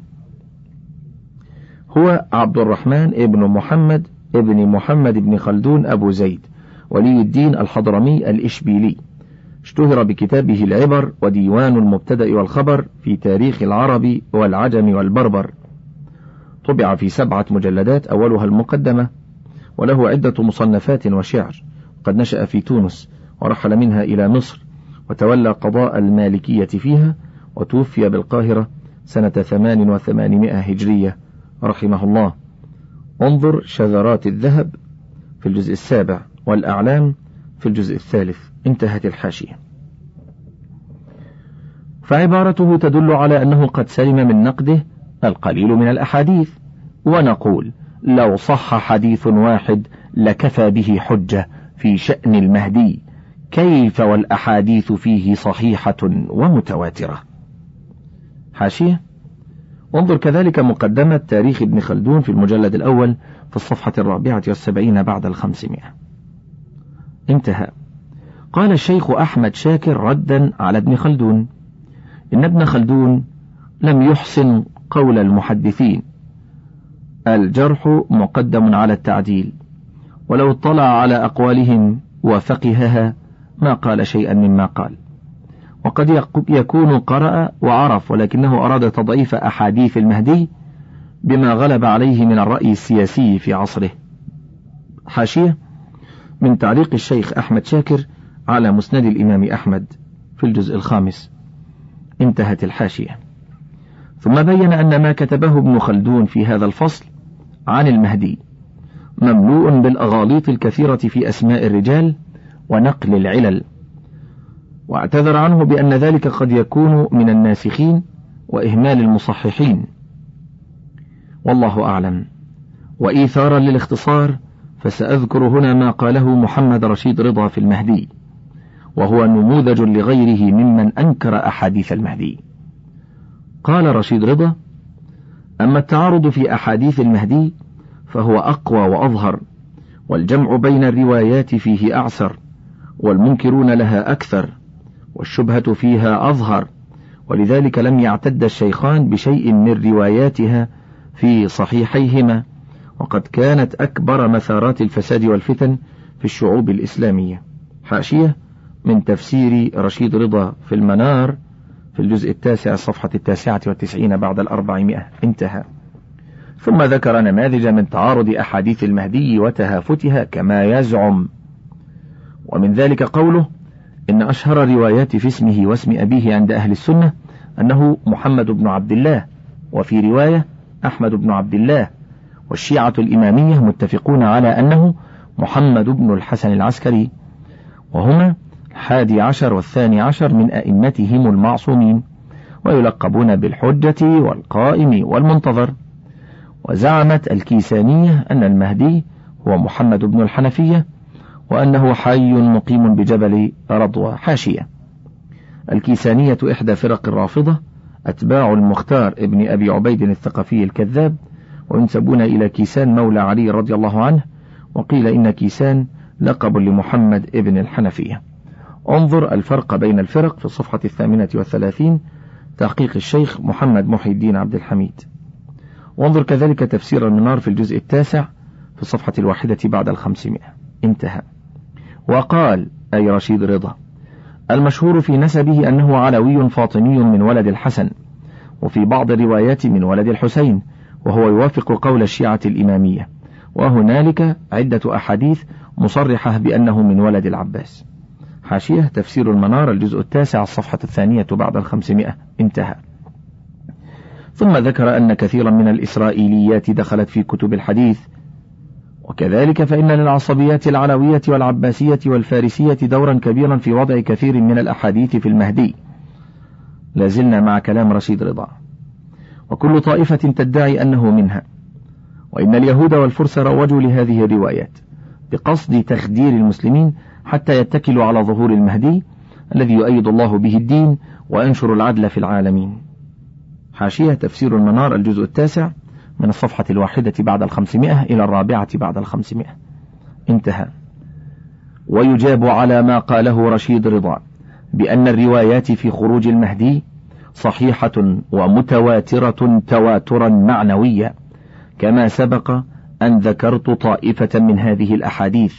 هو عبد الرحمن ابن محمد ابن محمد بن خلدون أبو زيد ولي الدين الحضرمي الإشبيلي، اشتهر بكتابه العبر وديوان المبتدأ والخبر في تاريخ العرب والعجم والبربر، طبع في 7 مجلدات أولها المقدمة، وله عدة مصنفات وشعر. قد نشأ في تونس ورحل منها إلى مصر، وتولى قضاء المالكية فيها، وتوفي بالقاهرة سنة 880 هجرية رحمه الله. انظر شذرات الذهب في الجزء 7 والأعلام في الجزء 3. انتهت الحاشية. فعبارته تدل على أنه قد سلم من نقده القليل من الأحاديث، ونقول لو صح حديث واحد لكفى به حجة في شأن المهدي، كيف والأحاديث فيه صحيحة ومتواترة. حاشية. انظر كذلك مقدمة تاريخ ابن خلدون في المجلد 1 في الصفحة 74 بعد 500. انتهى. قال الشيخ أحمد شاكر ردا على ابن خلدون: إن ابن خلدون لم يحسن قول المحدثين، الجرح مقدم على التعديل، ولو اطلع على أقوالهم وفقهها ما قال شيئا مما قال، وقد يكون قرأ وعرف ولكنه أراد تضعيف أحاديث المهدي بما غلب عليه من الرأي السياسي في عصره. حاشية. من تعليق الشيخ أحمد شاكر على مسند الإمام أحمد في الجزء 5. انتهت الحاشية. ثم بين أن ما كتبه ابن خلدون في هذا الفصل عن المهدي مملوء بالأغاليط الكثيرة في أسماء الرجال ونقل العلل، واعتذر عنه بأن ذلك قد يكون من الناسخين وإهمال المصححين، والله أعلم. وإيثارا للاختصار فسأذكر هنا ما قاله محمد رشيد رضا في المهدي، وهو نموذج لغيره ممن أنكر أحاديث المهدي. قال رشيد رضا: أما التعارض في أحاديث المهدي فهو أقوى وأظهر، والجمع بين الروايات فيه أعسر، والمنكرون لها أكثر، والشبهة فيها أظهر، ولذلك لم يعتد الشيخان بشيء من رواياتها في صحيحيهما، وقد كانت أكبر مثارات الفساد والفتن في الشعوب الإسلامية. حاشية من تفسير رشيد رضا في المنار في الجزء 9 صفحة 99 بعد 400. انتهى. ثم ذكر نماذج من تعارض أحاديث المهدي وتهافتها كما يزعم، ومن ذلك قوله: إن أشهر الروايات في اسمه واسم أبيه عند أهل السنة أنه محمد بن عبد الله، وفي رواية أحمد بن عبد الله، والشيعة الإمامية متفقون على أنه محمد بن الحسن العسكري، وهما 11 و12 من أئمتهم المعصومين، ويلقبون بالحجة والقائم والمنتظر. وزعمت الكيسانية أن المهدي هو محمد بن الحنفية، وأنه حي مقيم بجبل رضوى. حاشية: الكيسانية إحدى فرق الرافضة، أتباع المختار ابن أبي عبيد الثقفي الكذاب، وينسبون إلى كيسان مولى علي رضي الله عنه، وقيل إن كيسان لقب لمحمد ابن الحنفية. انظر الفرق بين الفرق في الصفحة 38 تحقيق الشيخ محمد محي الدين عبد الحميد. وانظر كذلك تفسير المنار في الجزء 9 في الصفحة 1 بعد 500. انتهى. وقال أي رشيد رضا: المشهور في نسبه أنه علوي فاطمي من ولد الحسن، وفي بعض الروايات من ولد الحسين، وهو يوافق قول الشيعة الإمامية، وهنالك عدة أحاديث مصرحة بأنه من ولد العباس. حاشية: تفسير المنار الجزء 9 الصفحة 2 بعد 500. انتهى. ثم ذكر أن كثيرا من الإسرائيليات دخلت في كتب الحديث، وكذلك فإن للعصبيات العلوية والعباسية والفارسية دورا كبيرا في وضع كثير من الأحاديث في المهدي. لازلنا مع كلام رشيد رضا. وكل طائفة تدعي أنه منها، وإن اليهود والفرس روجوا لهذه الروايات بقصد تخدير المسلمين حتى يتكلوا على ظهور المهدي الذي يؤيد الله به الدين وينشر العدل في العالمين. حاشية: تفسير المنار الجزء 9 من الصفحة 1 بعد 500 إلى 4 بعد 500. انتهى. ويجاب على ما قاله رشيد رضا بأن الروايات في خروج المهدي صحيحة ومتواترة تواترا معنوية، كما سبق أن ذكرت طائفة من هذه الأحاديث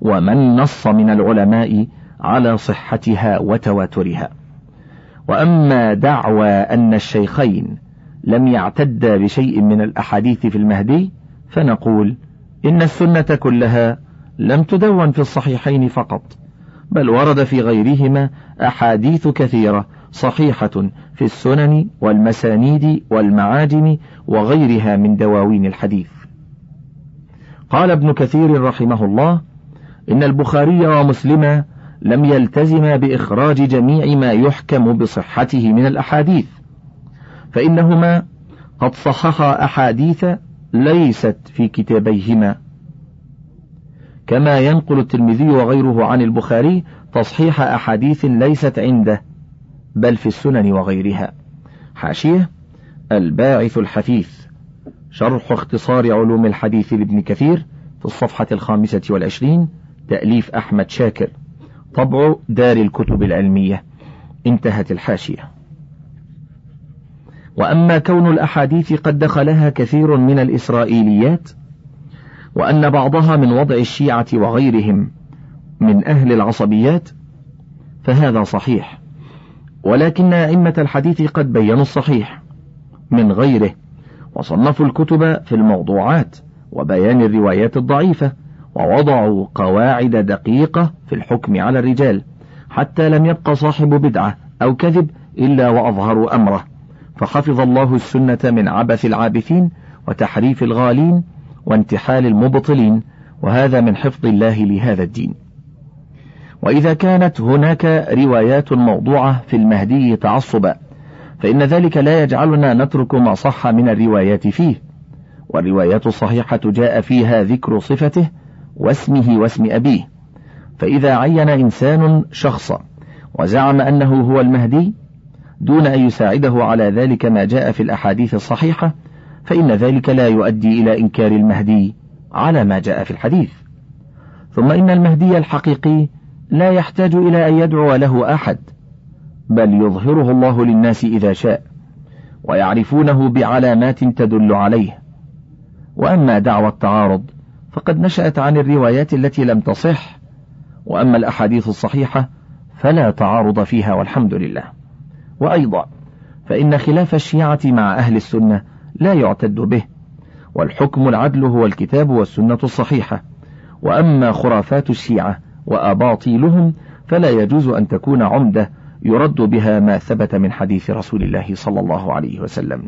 ومن نص من العلماء على صحتها وتواترها. وأما دعوى أن الشيخين لم يعتدا بشيء من الأحاديث في المهدي فنقول: إن السنة كلها لم تدون في الصحيحين فقط، بل ورد في غيرهما أحاديث كثيرة صحيحة في السنن والمسانيد والمعاجم وغيرها من دواوين الحديث. قال ابن كثير رحمه الله: إن البخاري ومسلم لم يلتزما بإخراج جميع ما يحكم بصحته من الأحاديث، فإنهما قد صححا أحاديث ليست في كتابيهما، كما ينقل الترمذي وغيره عن البخاري تصحيح أحاديث ليست عنده بل في السنن وغيرها. حاشية: الباعث الحثيث، شرح اختصار علوم الحديث لابن كثير في الصفحة 25 تأليف أحمد شاكر، طبع دار الكتب العلمية. انتهت الحاشية. وأما كون الأحاديث قد دخلها كثير من الإسرائيليات، وأن بعضها من وضع الشيعة وغيرهم من أهل العصبيات، فهذا صحيح، ولكن أئمة الحديث قد بينوا الصحيح من غيره، وصنفوا الكتب في الموضوعات وبيان الروايات الضعيفة، ووضعوا قواعد دقيقة في الحكم على الرجال، حتى لم يبقى صاحب بدعة أو كذب إلا وأظهروا أمره، فحفظ الله السنة من عبث العابثين وتحريف الغالين وانتحال المبطلين، وهذا من حفظ الله لهذا الدين. وإذا كانت هناك روايات موضوعة في المهدي تعصبا، فإن ذلك لا يجعلنا نترك ما صح من الروايات فيه، والروايات الصحيحة جاء فيها ذكر صفته واسمه واسم أبيه. فإذا عين إنسان شخصا وزعم أنه هو المهدي دون أن يساعده على ذلك ما جاء في الأحاديث الصحيحة، فإن ذلك لا يؤدي إلى إنكار المهدي على ما جاء في الحديث. ثم إن المهدي الحقيقي لا يحتاج إلى أن يدعو له أحد، بل يظهره الله للناس إذا شاء، ويعرفونه بعلامات تدل عليه. وأما دعوى التعارض فقد نشأت عن الروايات التي لم تصح، وأما الأحاديث الصحيحة فلا تعارض فيها والحمد لله. وأيضا فإن خلاف الشيعة مع أهل السنة لا يعتد به، والحكم العدل هو الكتاب والسنة الصحيحة. وأما خرافات الشيعة وأباطيلهم فلا يجوز أن تكون عمدة يرد بها ما ثبت من حديث رسول الله صلى الله عليه وسلم.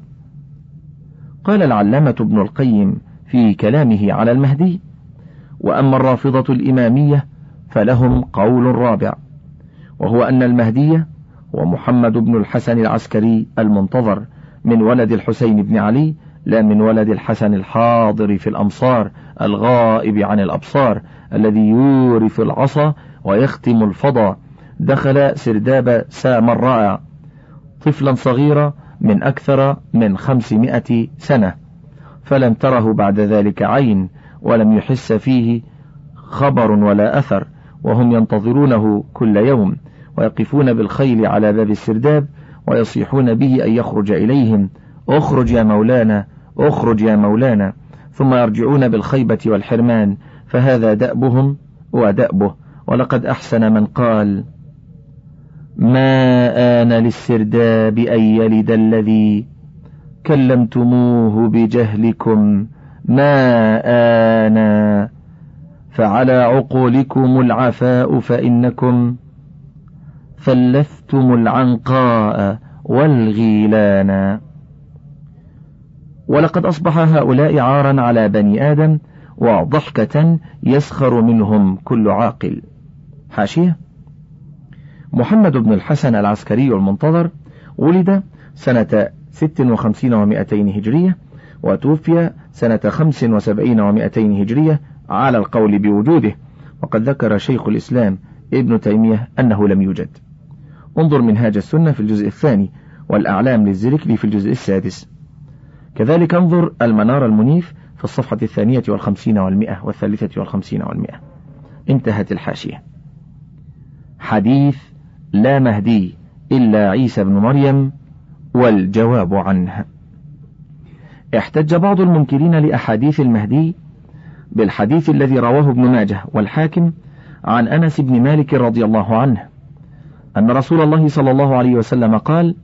قال العلامة ابن القيم في كلامه على المهدي: وأما الرافضة الإمامية فلهم قول رابع، وهو أن المهدي ومحمد بن الحسن العسكري المنتظر من ولد الحسين بن علي، لا من ولد الحسن الحاضر في الأمصار الغائب عن الأبصار، الذي يورث العصا ويختم الفضا، دخل سرداب سامراء طفلا صغيرا من أكثر من 500 سنة، فلم تره بعد ذلك عين، ولم يحس فيه خبر ولا أثر، وهم ينتظرونه كل يوم، ويقفون بالخيل على باب السرداب ويصيحون به أن يخرج إليهم: أخرج يا مولانا، أخرج يا مولانا. ثم يرجعون بالخيبة والحرمان، فهذا دأبهم ودأبه. ولقد أحسن من قال: ما آن للسرداب أن يلد الذي كلمتموه بجهلكم، ما آن فعلى عقولكم العفاء، فإنكم ثلثتم العنقاء والغيلانا. ولقد أصبح هؤلاء عارا على بني آدم وضحكة يسخر منهم كل عاقل. حاشية: محمد بن الحسن العسكري المنتظر ولد سنة 56 و200 هجرية، وتوفي سنة 75 و200 هجرية على القول بوجوده، وقد ذكر شيخ الإسلام ابن تيمية أنه لم يوجد. انظر منهاج السنة في الجزء الثاني، والأعلام للزركلي في الجزء السادس. كذلك انظر المنار المنيف في الصفحة 52 و50 و100 و53 و100. انتهت الحاشية. حديث: لا مهدي إلا عيسى بن مريم، والجواب عنها. احتج بعض المنكرين لأحاديث المهدي بالحديث الذي رواه ابن ماجه والحاكم عن أنس بن مالك رضي الله عنه أن رسول الله صلى الله عليه وسلم قال: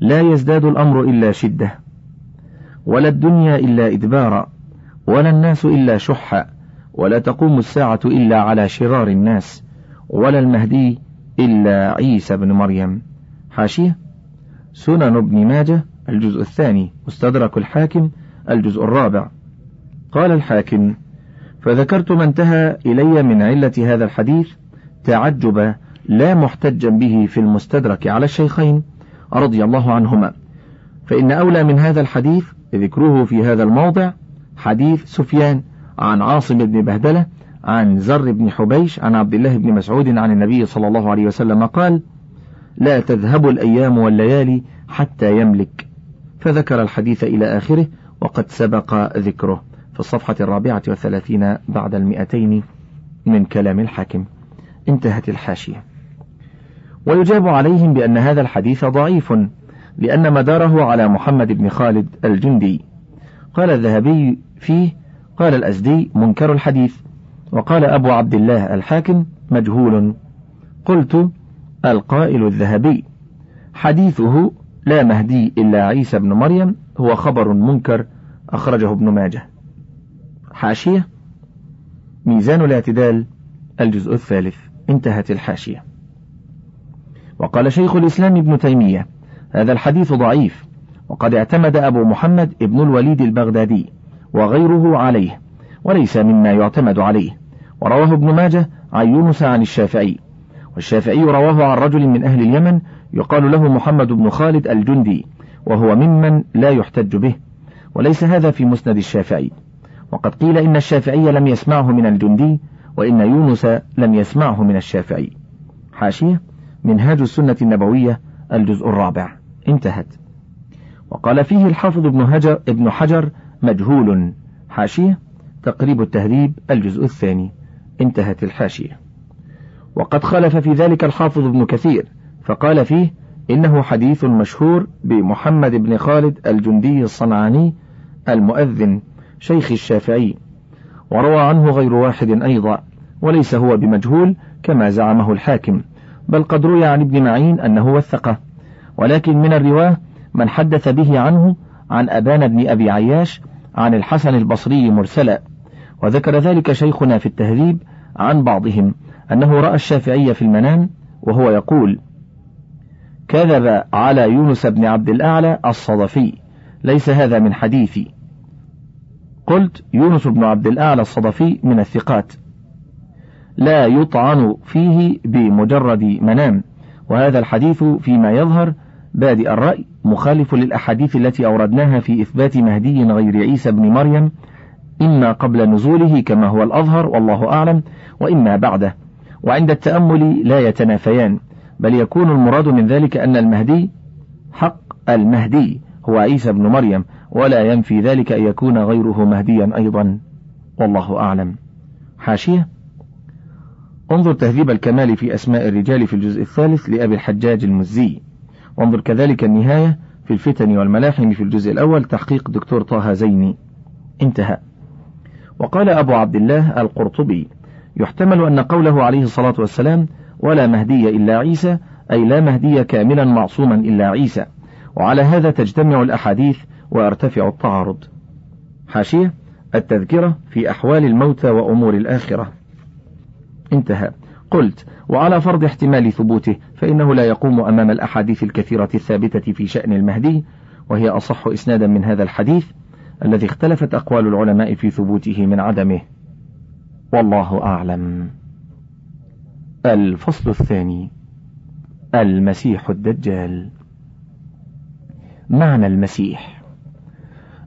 لا يزداد الأمر إلا شدة، ولا الدنيا إلا إدبارا، ولا الناس إلا شحا، ولا تقوم الساعة إلا على شرار الناس، ولا المهدي إلا عيسى بن مريم. حاشية: سنن ابن ماجه الجزء الثاني، مستدرك الحاكم الجزء الرابع. قال الحاكم: فذكرت ما انتهى إلي من علة هذا الحديث تعجبا لا محتجا به في المستدرك على الشيخين رضي الله عنهما، فإن أولى من هذا الحديث ذكره في هذا الموضع حديث سفيان عن عاصم بن بهدلة عن زر بن حبيش عن عبد الله بن مسعود عن النبي صلى الله عليه وسلم قال: لا تذهب الأيام والليالي حتى يملك. فذكر الحديث إلى آخره، وقد سبق ذكره في الصفحة 34 بعد 200 من كلام الحاكم. انتهت الحاشية. ويجاب عليهم بأن هذا الحديث ضعيف، لأن مداره على محمد بن خالد الجندي. قال الذهبي فيه: قال الأزدي: منكر الحديث. وقال أبو عبد الله الحاكم: مجهول. قلت: القائل الذهبي حديثه لا مهدي إلا عيسى بن مريم هو خبر منكر، أخرجه ابن ماجه. حاشية: ميزان الاعتدال الجزء الثالث. انتهت الحاشية. وقال شيخ الإسلام ابن تيمية: هذا الحديث ضعيف، وقد اعتمد أبو محمد ابن الوليد البغدادي وغيره عليه، وليس مما يعتمد عليه. ورواه ابن ماجه عن يونس عن الشافعي، والشافعي رواه عن رجل من أهل اليمن يقال له محمد بن خالد الجندي، وهو ممن لا يحتج به، وليس هذا في مسند الشافعي. وقد قيل إن الشافعي لم يسمعه من الجندي، وإن يونس لم يسمعه من الشافعي. حاشية: منهاج السنة النبوية الجزء الرابع، انتهت. وقال فيه الحافظ ابن حجر مجهول. حاشية: تقريب التهذيب الجزء الثاني، انتهت الحاشية. وقد خالف في ذلك الحافظ ابن كثير، فقال فيه: إنه حديث مشهور بمحمد بن خالد الجندي الصنعاني المؤذن شيخ الشافعي، وروى عنه غير واحد أيضا، وليس هو بمجهول كما زعمه الحاكم، بل قد روي عن ابن معين أنه وثقه، ولكن من الرواه من حدث به عنه عن أبان بن أبي عياش عن الحسن البصري مرسلا. وذكر ذلك شيخنا في التهذيب عن بعضهم أنه رأى الشافعي في المنام وهو يقول: كذب على يونس بن عبد الأعلى الصدفي، ليس هذا من حديثي. قلت: يونس بن عبد الأعلى الصدفي من الثقات، لا يطعن فيه بمجرد منام، وهذا الحديث فيما يظهر بادئ الرأي مخالف للأحاديث التي أوردناها في إثبات مهدي غير عيسى بن مريم، إما قبل نزوله كما هو الأظهر والله أعلم، وإما بعده. وعند التأمل لا يتنافيان، بل يكون المراد من ذلك أن المهدي حق المهدي هو عيسى بن مريم، ولا ينفي ذلك أن يكون غيره مهديا أيضا، والله أعلم. حاشية: انظر تهذيب الكمال في أسماء الرجال في الجزء الثالث لأبي الحجاج المزي، وانظر كذلك النهاية في الفتن والملاحم في الجزء الأول تحقيق دكتور طه زيني، انتهى. وقال أبو عبد الله القرطبي: يحتمل أن قوله عليه الصلاة والسلام: ولا مهدي إلا عيسى، أي لا مهدي كاملا معصوما إلا عيسى، وعلى هذا تجتمع الأحاديث ويرتفع التعارض. حاشية: التذكرة في أحوال الموتى وأمور الآخرة، انتهى. قلت: وعلى فرض احتمال ثبوته فإنه لا يقوم أمام الأحاديث الكثيرة الثابتة في شأن المهدي، وهي أصح إسنادا من هذا الحديث الذي اختلفت أقوال العلماء في ثبوته من عدمه، والله أعلم. الفصل الثاني: المسيح الدجال. معنى المسيح.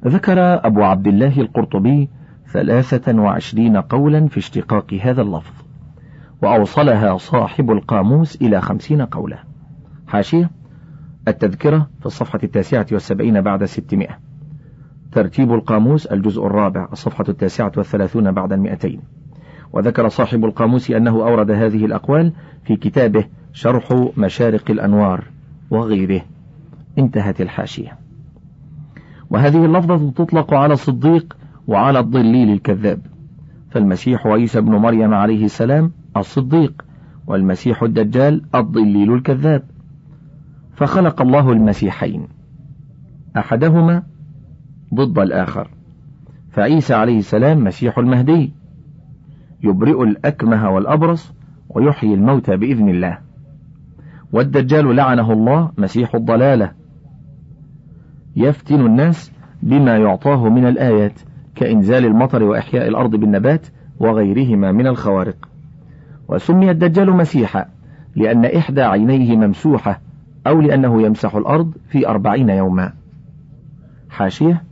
ذكر أبو عبد الله القرطبي 23 قولا في اشتقاق هذا اللفظ، وأوصلها صاحب القاموس إلى 50 قولا. حاشية: التذكرة في الصفحة 79 بعد 600، ترتيب القاموس الجزء الرابع الصفحة 39 بعد 200. وذكر صاحب القاموس أنه أورد هذه الأقوال في كتابه شرح مشارق الأنوار وغيره، انتهت الحاشية. وهذه اللفظة تطلق على الصديق وعلى الضليل الكذاب، فالمسيح عيسى بن مريم عليه السلام الصديق، والمسيح الدجال الضليل الكذاب. فخلق الله المسيحين، أحدهما ضد الآخر، فعيسى عليه السلام مسيح المهدي يبرئ الأكمه والأبرص ويحيي الموتى بإذن الله، والدجال لعنه الله مسيح الضلالة يفتن الناس بما يعطاه من الآيات كإنزال المطر وإحياء الأرض بالنبات وغيرهما من الخوارق. وسمي الدجال مسيحا لأن إحدى عينيه ممسوحة، أو لأنه يمسح الأرض في 40 يوما. حاشية: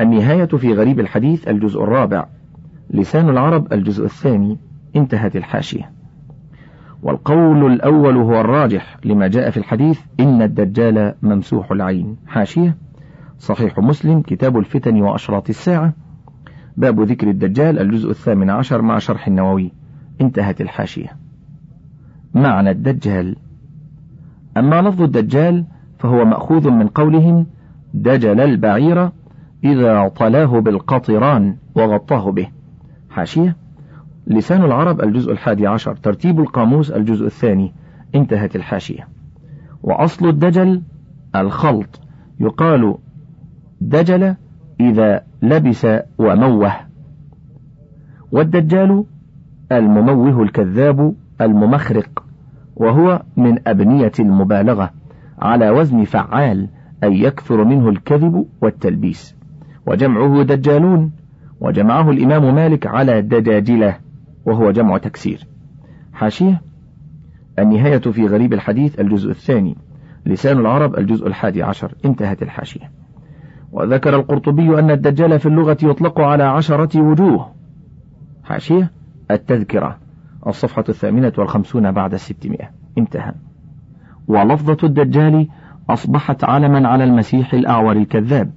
النهاية في غريب الحديث الجزء الرابع، لسان العرب الجزء الثاني، انتهت الحاشية. والقول الأول هو الراجح لما جاء في الحديث: إن الدجال ممسوح العين. حاشية: صحيح مسلم كتاب الفتن وأشراط الساعة، باب ذكر الدجال الجزء 18 مع شرح النووي، انتهت الحاشية. معنى الدجال. أما لفظ الدجال فهو مأخوذ من قولهم: دجل البعير إذا طلاه بالقطران وغطاه به. حاشية: لسان العرب الجزء 11، ترتيب القاموس الجزء 2، انتهت الحاشية. وأصل الدجل الخلط، يقال دجل إذا لبس وموه، والدجال المموه الكذاب الممخرق، وهو من أبنية المبالغة على وزن فعال، أي يكثر منه الكذب والتلبيس، وجمعه دجالون، وجمعه الإمام مالك على دجاجلة وهو جمع تكسير. حاشية: النهاية في غريب الحديث الجزء الثاني، لسان العرب الجزء 11، انتهت الحاشية. وذكر القرطبي أن الدجال في اللغة يطلق على 10 وجوه. حاشية: التذكرة، الصفحة 58 بعد 600، انتهى. ولفظة الدجال أصبحت علما على المسيح الأعور الكذاب،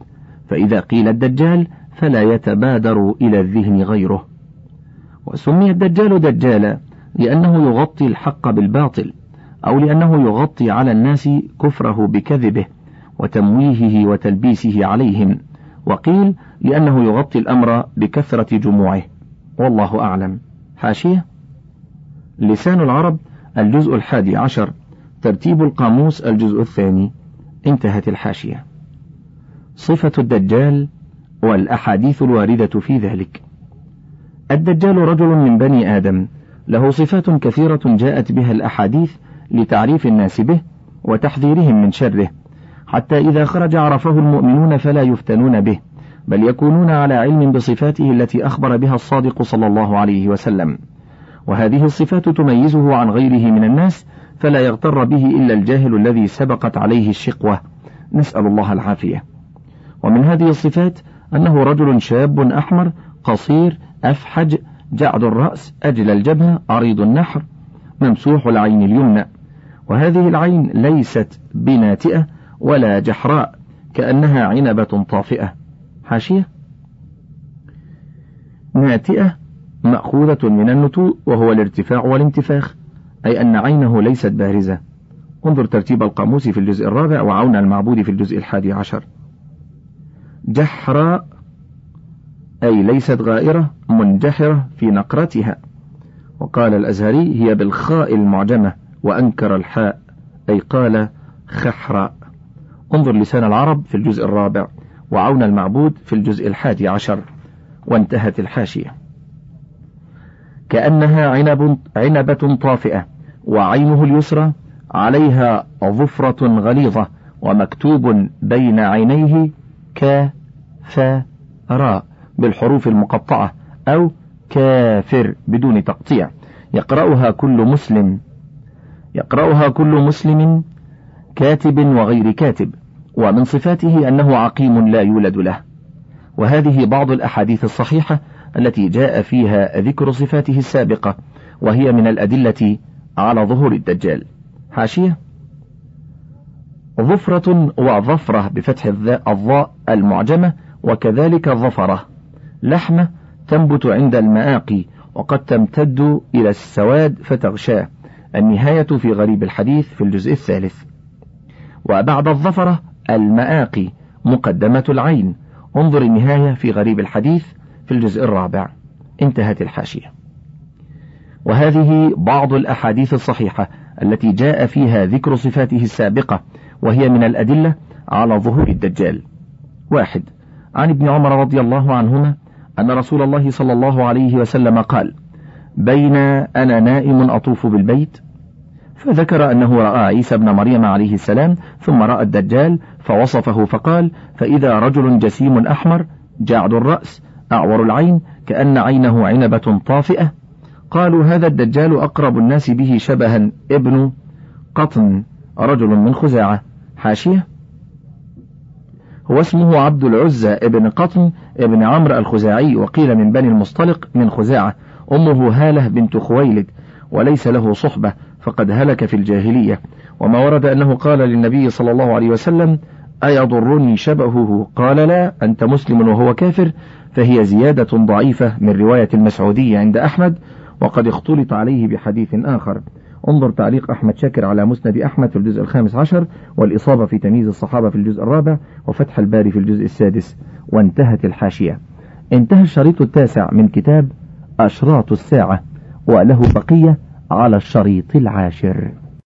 فإذا قيل الدجال فلا يتبادر إلى الذهن غيره. وسمي الدجال دجالا لأنه يغطي الحق بالباطل، أو لأنه يغطي على الناس كفره بكذبه وتمويهه وتلبيسه عليهم، وقيل لأنه يغطي الأمر بكثرة جموعه، والله أعلم. حاشية: لسان العرب الجزء 11، ترتيب القاموس الجزء 2، انتهت الحاشية. صفة الدجال والأحاديث الواردة في ذلك. الدجال رجل من بني آدم، له صفات كثيرة جاءت بها الأحاديث لتعريف الناس به وتحذيرهم من شره، حتى إذا خرج عرفه المؤمنون فلا يفتنون به، بل يكونون على علم بصفاته التي أخبر بها الصادق صلى الله عليه وسلم. وهذه الصفات تميزه عن غيره من الناس، فلا يغتر به إلا الجاهل الذي سبقت عليه الشقوة، نسأل الله العافية. ومن هذه الصفات أنه رجل شاب أحمر قصير أفحج جعد الرأس أجل الجبهة عريض النحر ممسوح العين اليمنى، وهذه العين ليست بناتئة ولا جحراء كأنها عنبة طافئة. حاشية: ناتئة مأخوذة من النتوء وهو الارتفاع والانتفاخ، أي أن عينه ليست بارزة. انظر ترتيب القاموس في الجزء 4 وعون المعبود في الجزء 11. جحراء أي ليست غائرة منجحرة في نقرتها، وقال الأزهري هي بالخاء المعجمة، وأنكر الحاء أي قال خحراء. انظر لسان العرب في الجزء 4 وعون المعبود في الجزء 11، وانتهت الحاشية. كأنها عنبة طافئة، وعينه اليسرى عليها ظفرة غليظة، ومكتوب بين عينيه كافراء بالحروف المقطعة، أو كافر بدون تقطيع، يقرأها كل مسلم كاتب وغير كاتب. ومن صفاته أنه عقيم لا يولد له. وهذه بعض الأحاديث الصحيحة التي جاء فيها ذكر صفاته السابقة، وهي من الأدلة على ظهور الدجال. حاشية: ظفرة وظفرة بفتح الظاء المعجمة، وكذلك ظفرة لحمة تنبت عند المآقي، وقد تمتد إلى السواد فتغشاه. النهاية في غريب الحديث في الجزء 3. وبعد الظفرة المآقي مقدمة العين، انظر النهاية في غريب الحديث في الجزء 4، انتهت الحاشية. وهذه بعض الأحاديث الصحيحة التي جاء فيها ذكر صفاته السابقة، وهي من الأدلة على ظهور الدجال. 1. عن ابن عمر رضي الله عنهما أن رسول الله صلى الله عليه وسلم قال: بين أنا نائم أطوف بالبيت، فذكر أنه رأى عيسى بن مريم عليه السلام، ثم رأى الدجال فوصفه فقال: فإذا رجل جسيم أحمر جعد الرأس أعور العين، كأن عينه عنبة طافئة. قالوا: هذا الدجال أقرب الناس به شبها، ابن قطن رجل من خزاعة. حاشية: هو اسمه عبد العزى ابن قطن ابن عمرو الخزاعي، وقيل من بني المصطلق من خزاعة، أمه هالة بنت خويلد، وليس له صحبة فقد هلك في الجاهلية. وما ورد أنه قال للنبي صلى الله عليه وسلم: أيضرني شبهه؟ قال: لا، أنت مسلم وهو كافر. فهي زيادة ضعيفة من رواية المسعودية عند أحمد، وقد اختلط عليه بحديث آخر. انظر تعليق أحمد شاكر على مسند أحمد في الجزء 15، والإصابة في تمييز الصحابة في الجزء 4، وفتح الباري في الجزء 6، وانتهت الحاشية. انتهى الشريط 9 من كتاب أشراط الساعة، وله بقية على الشريط 10.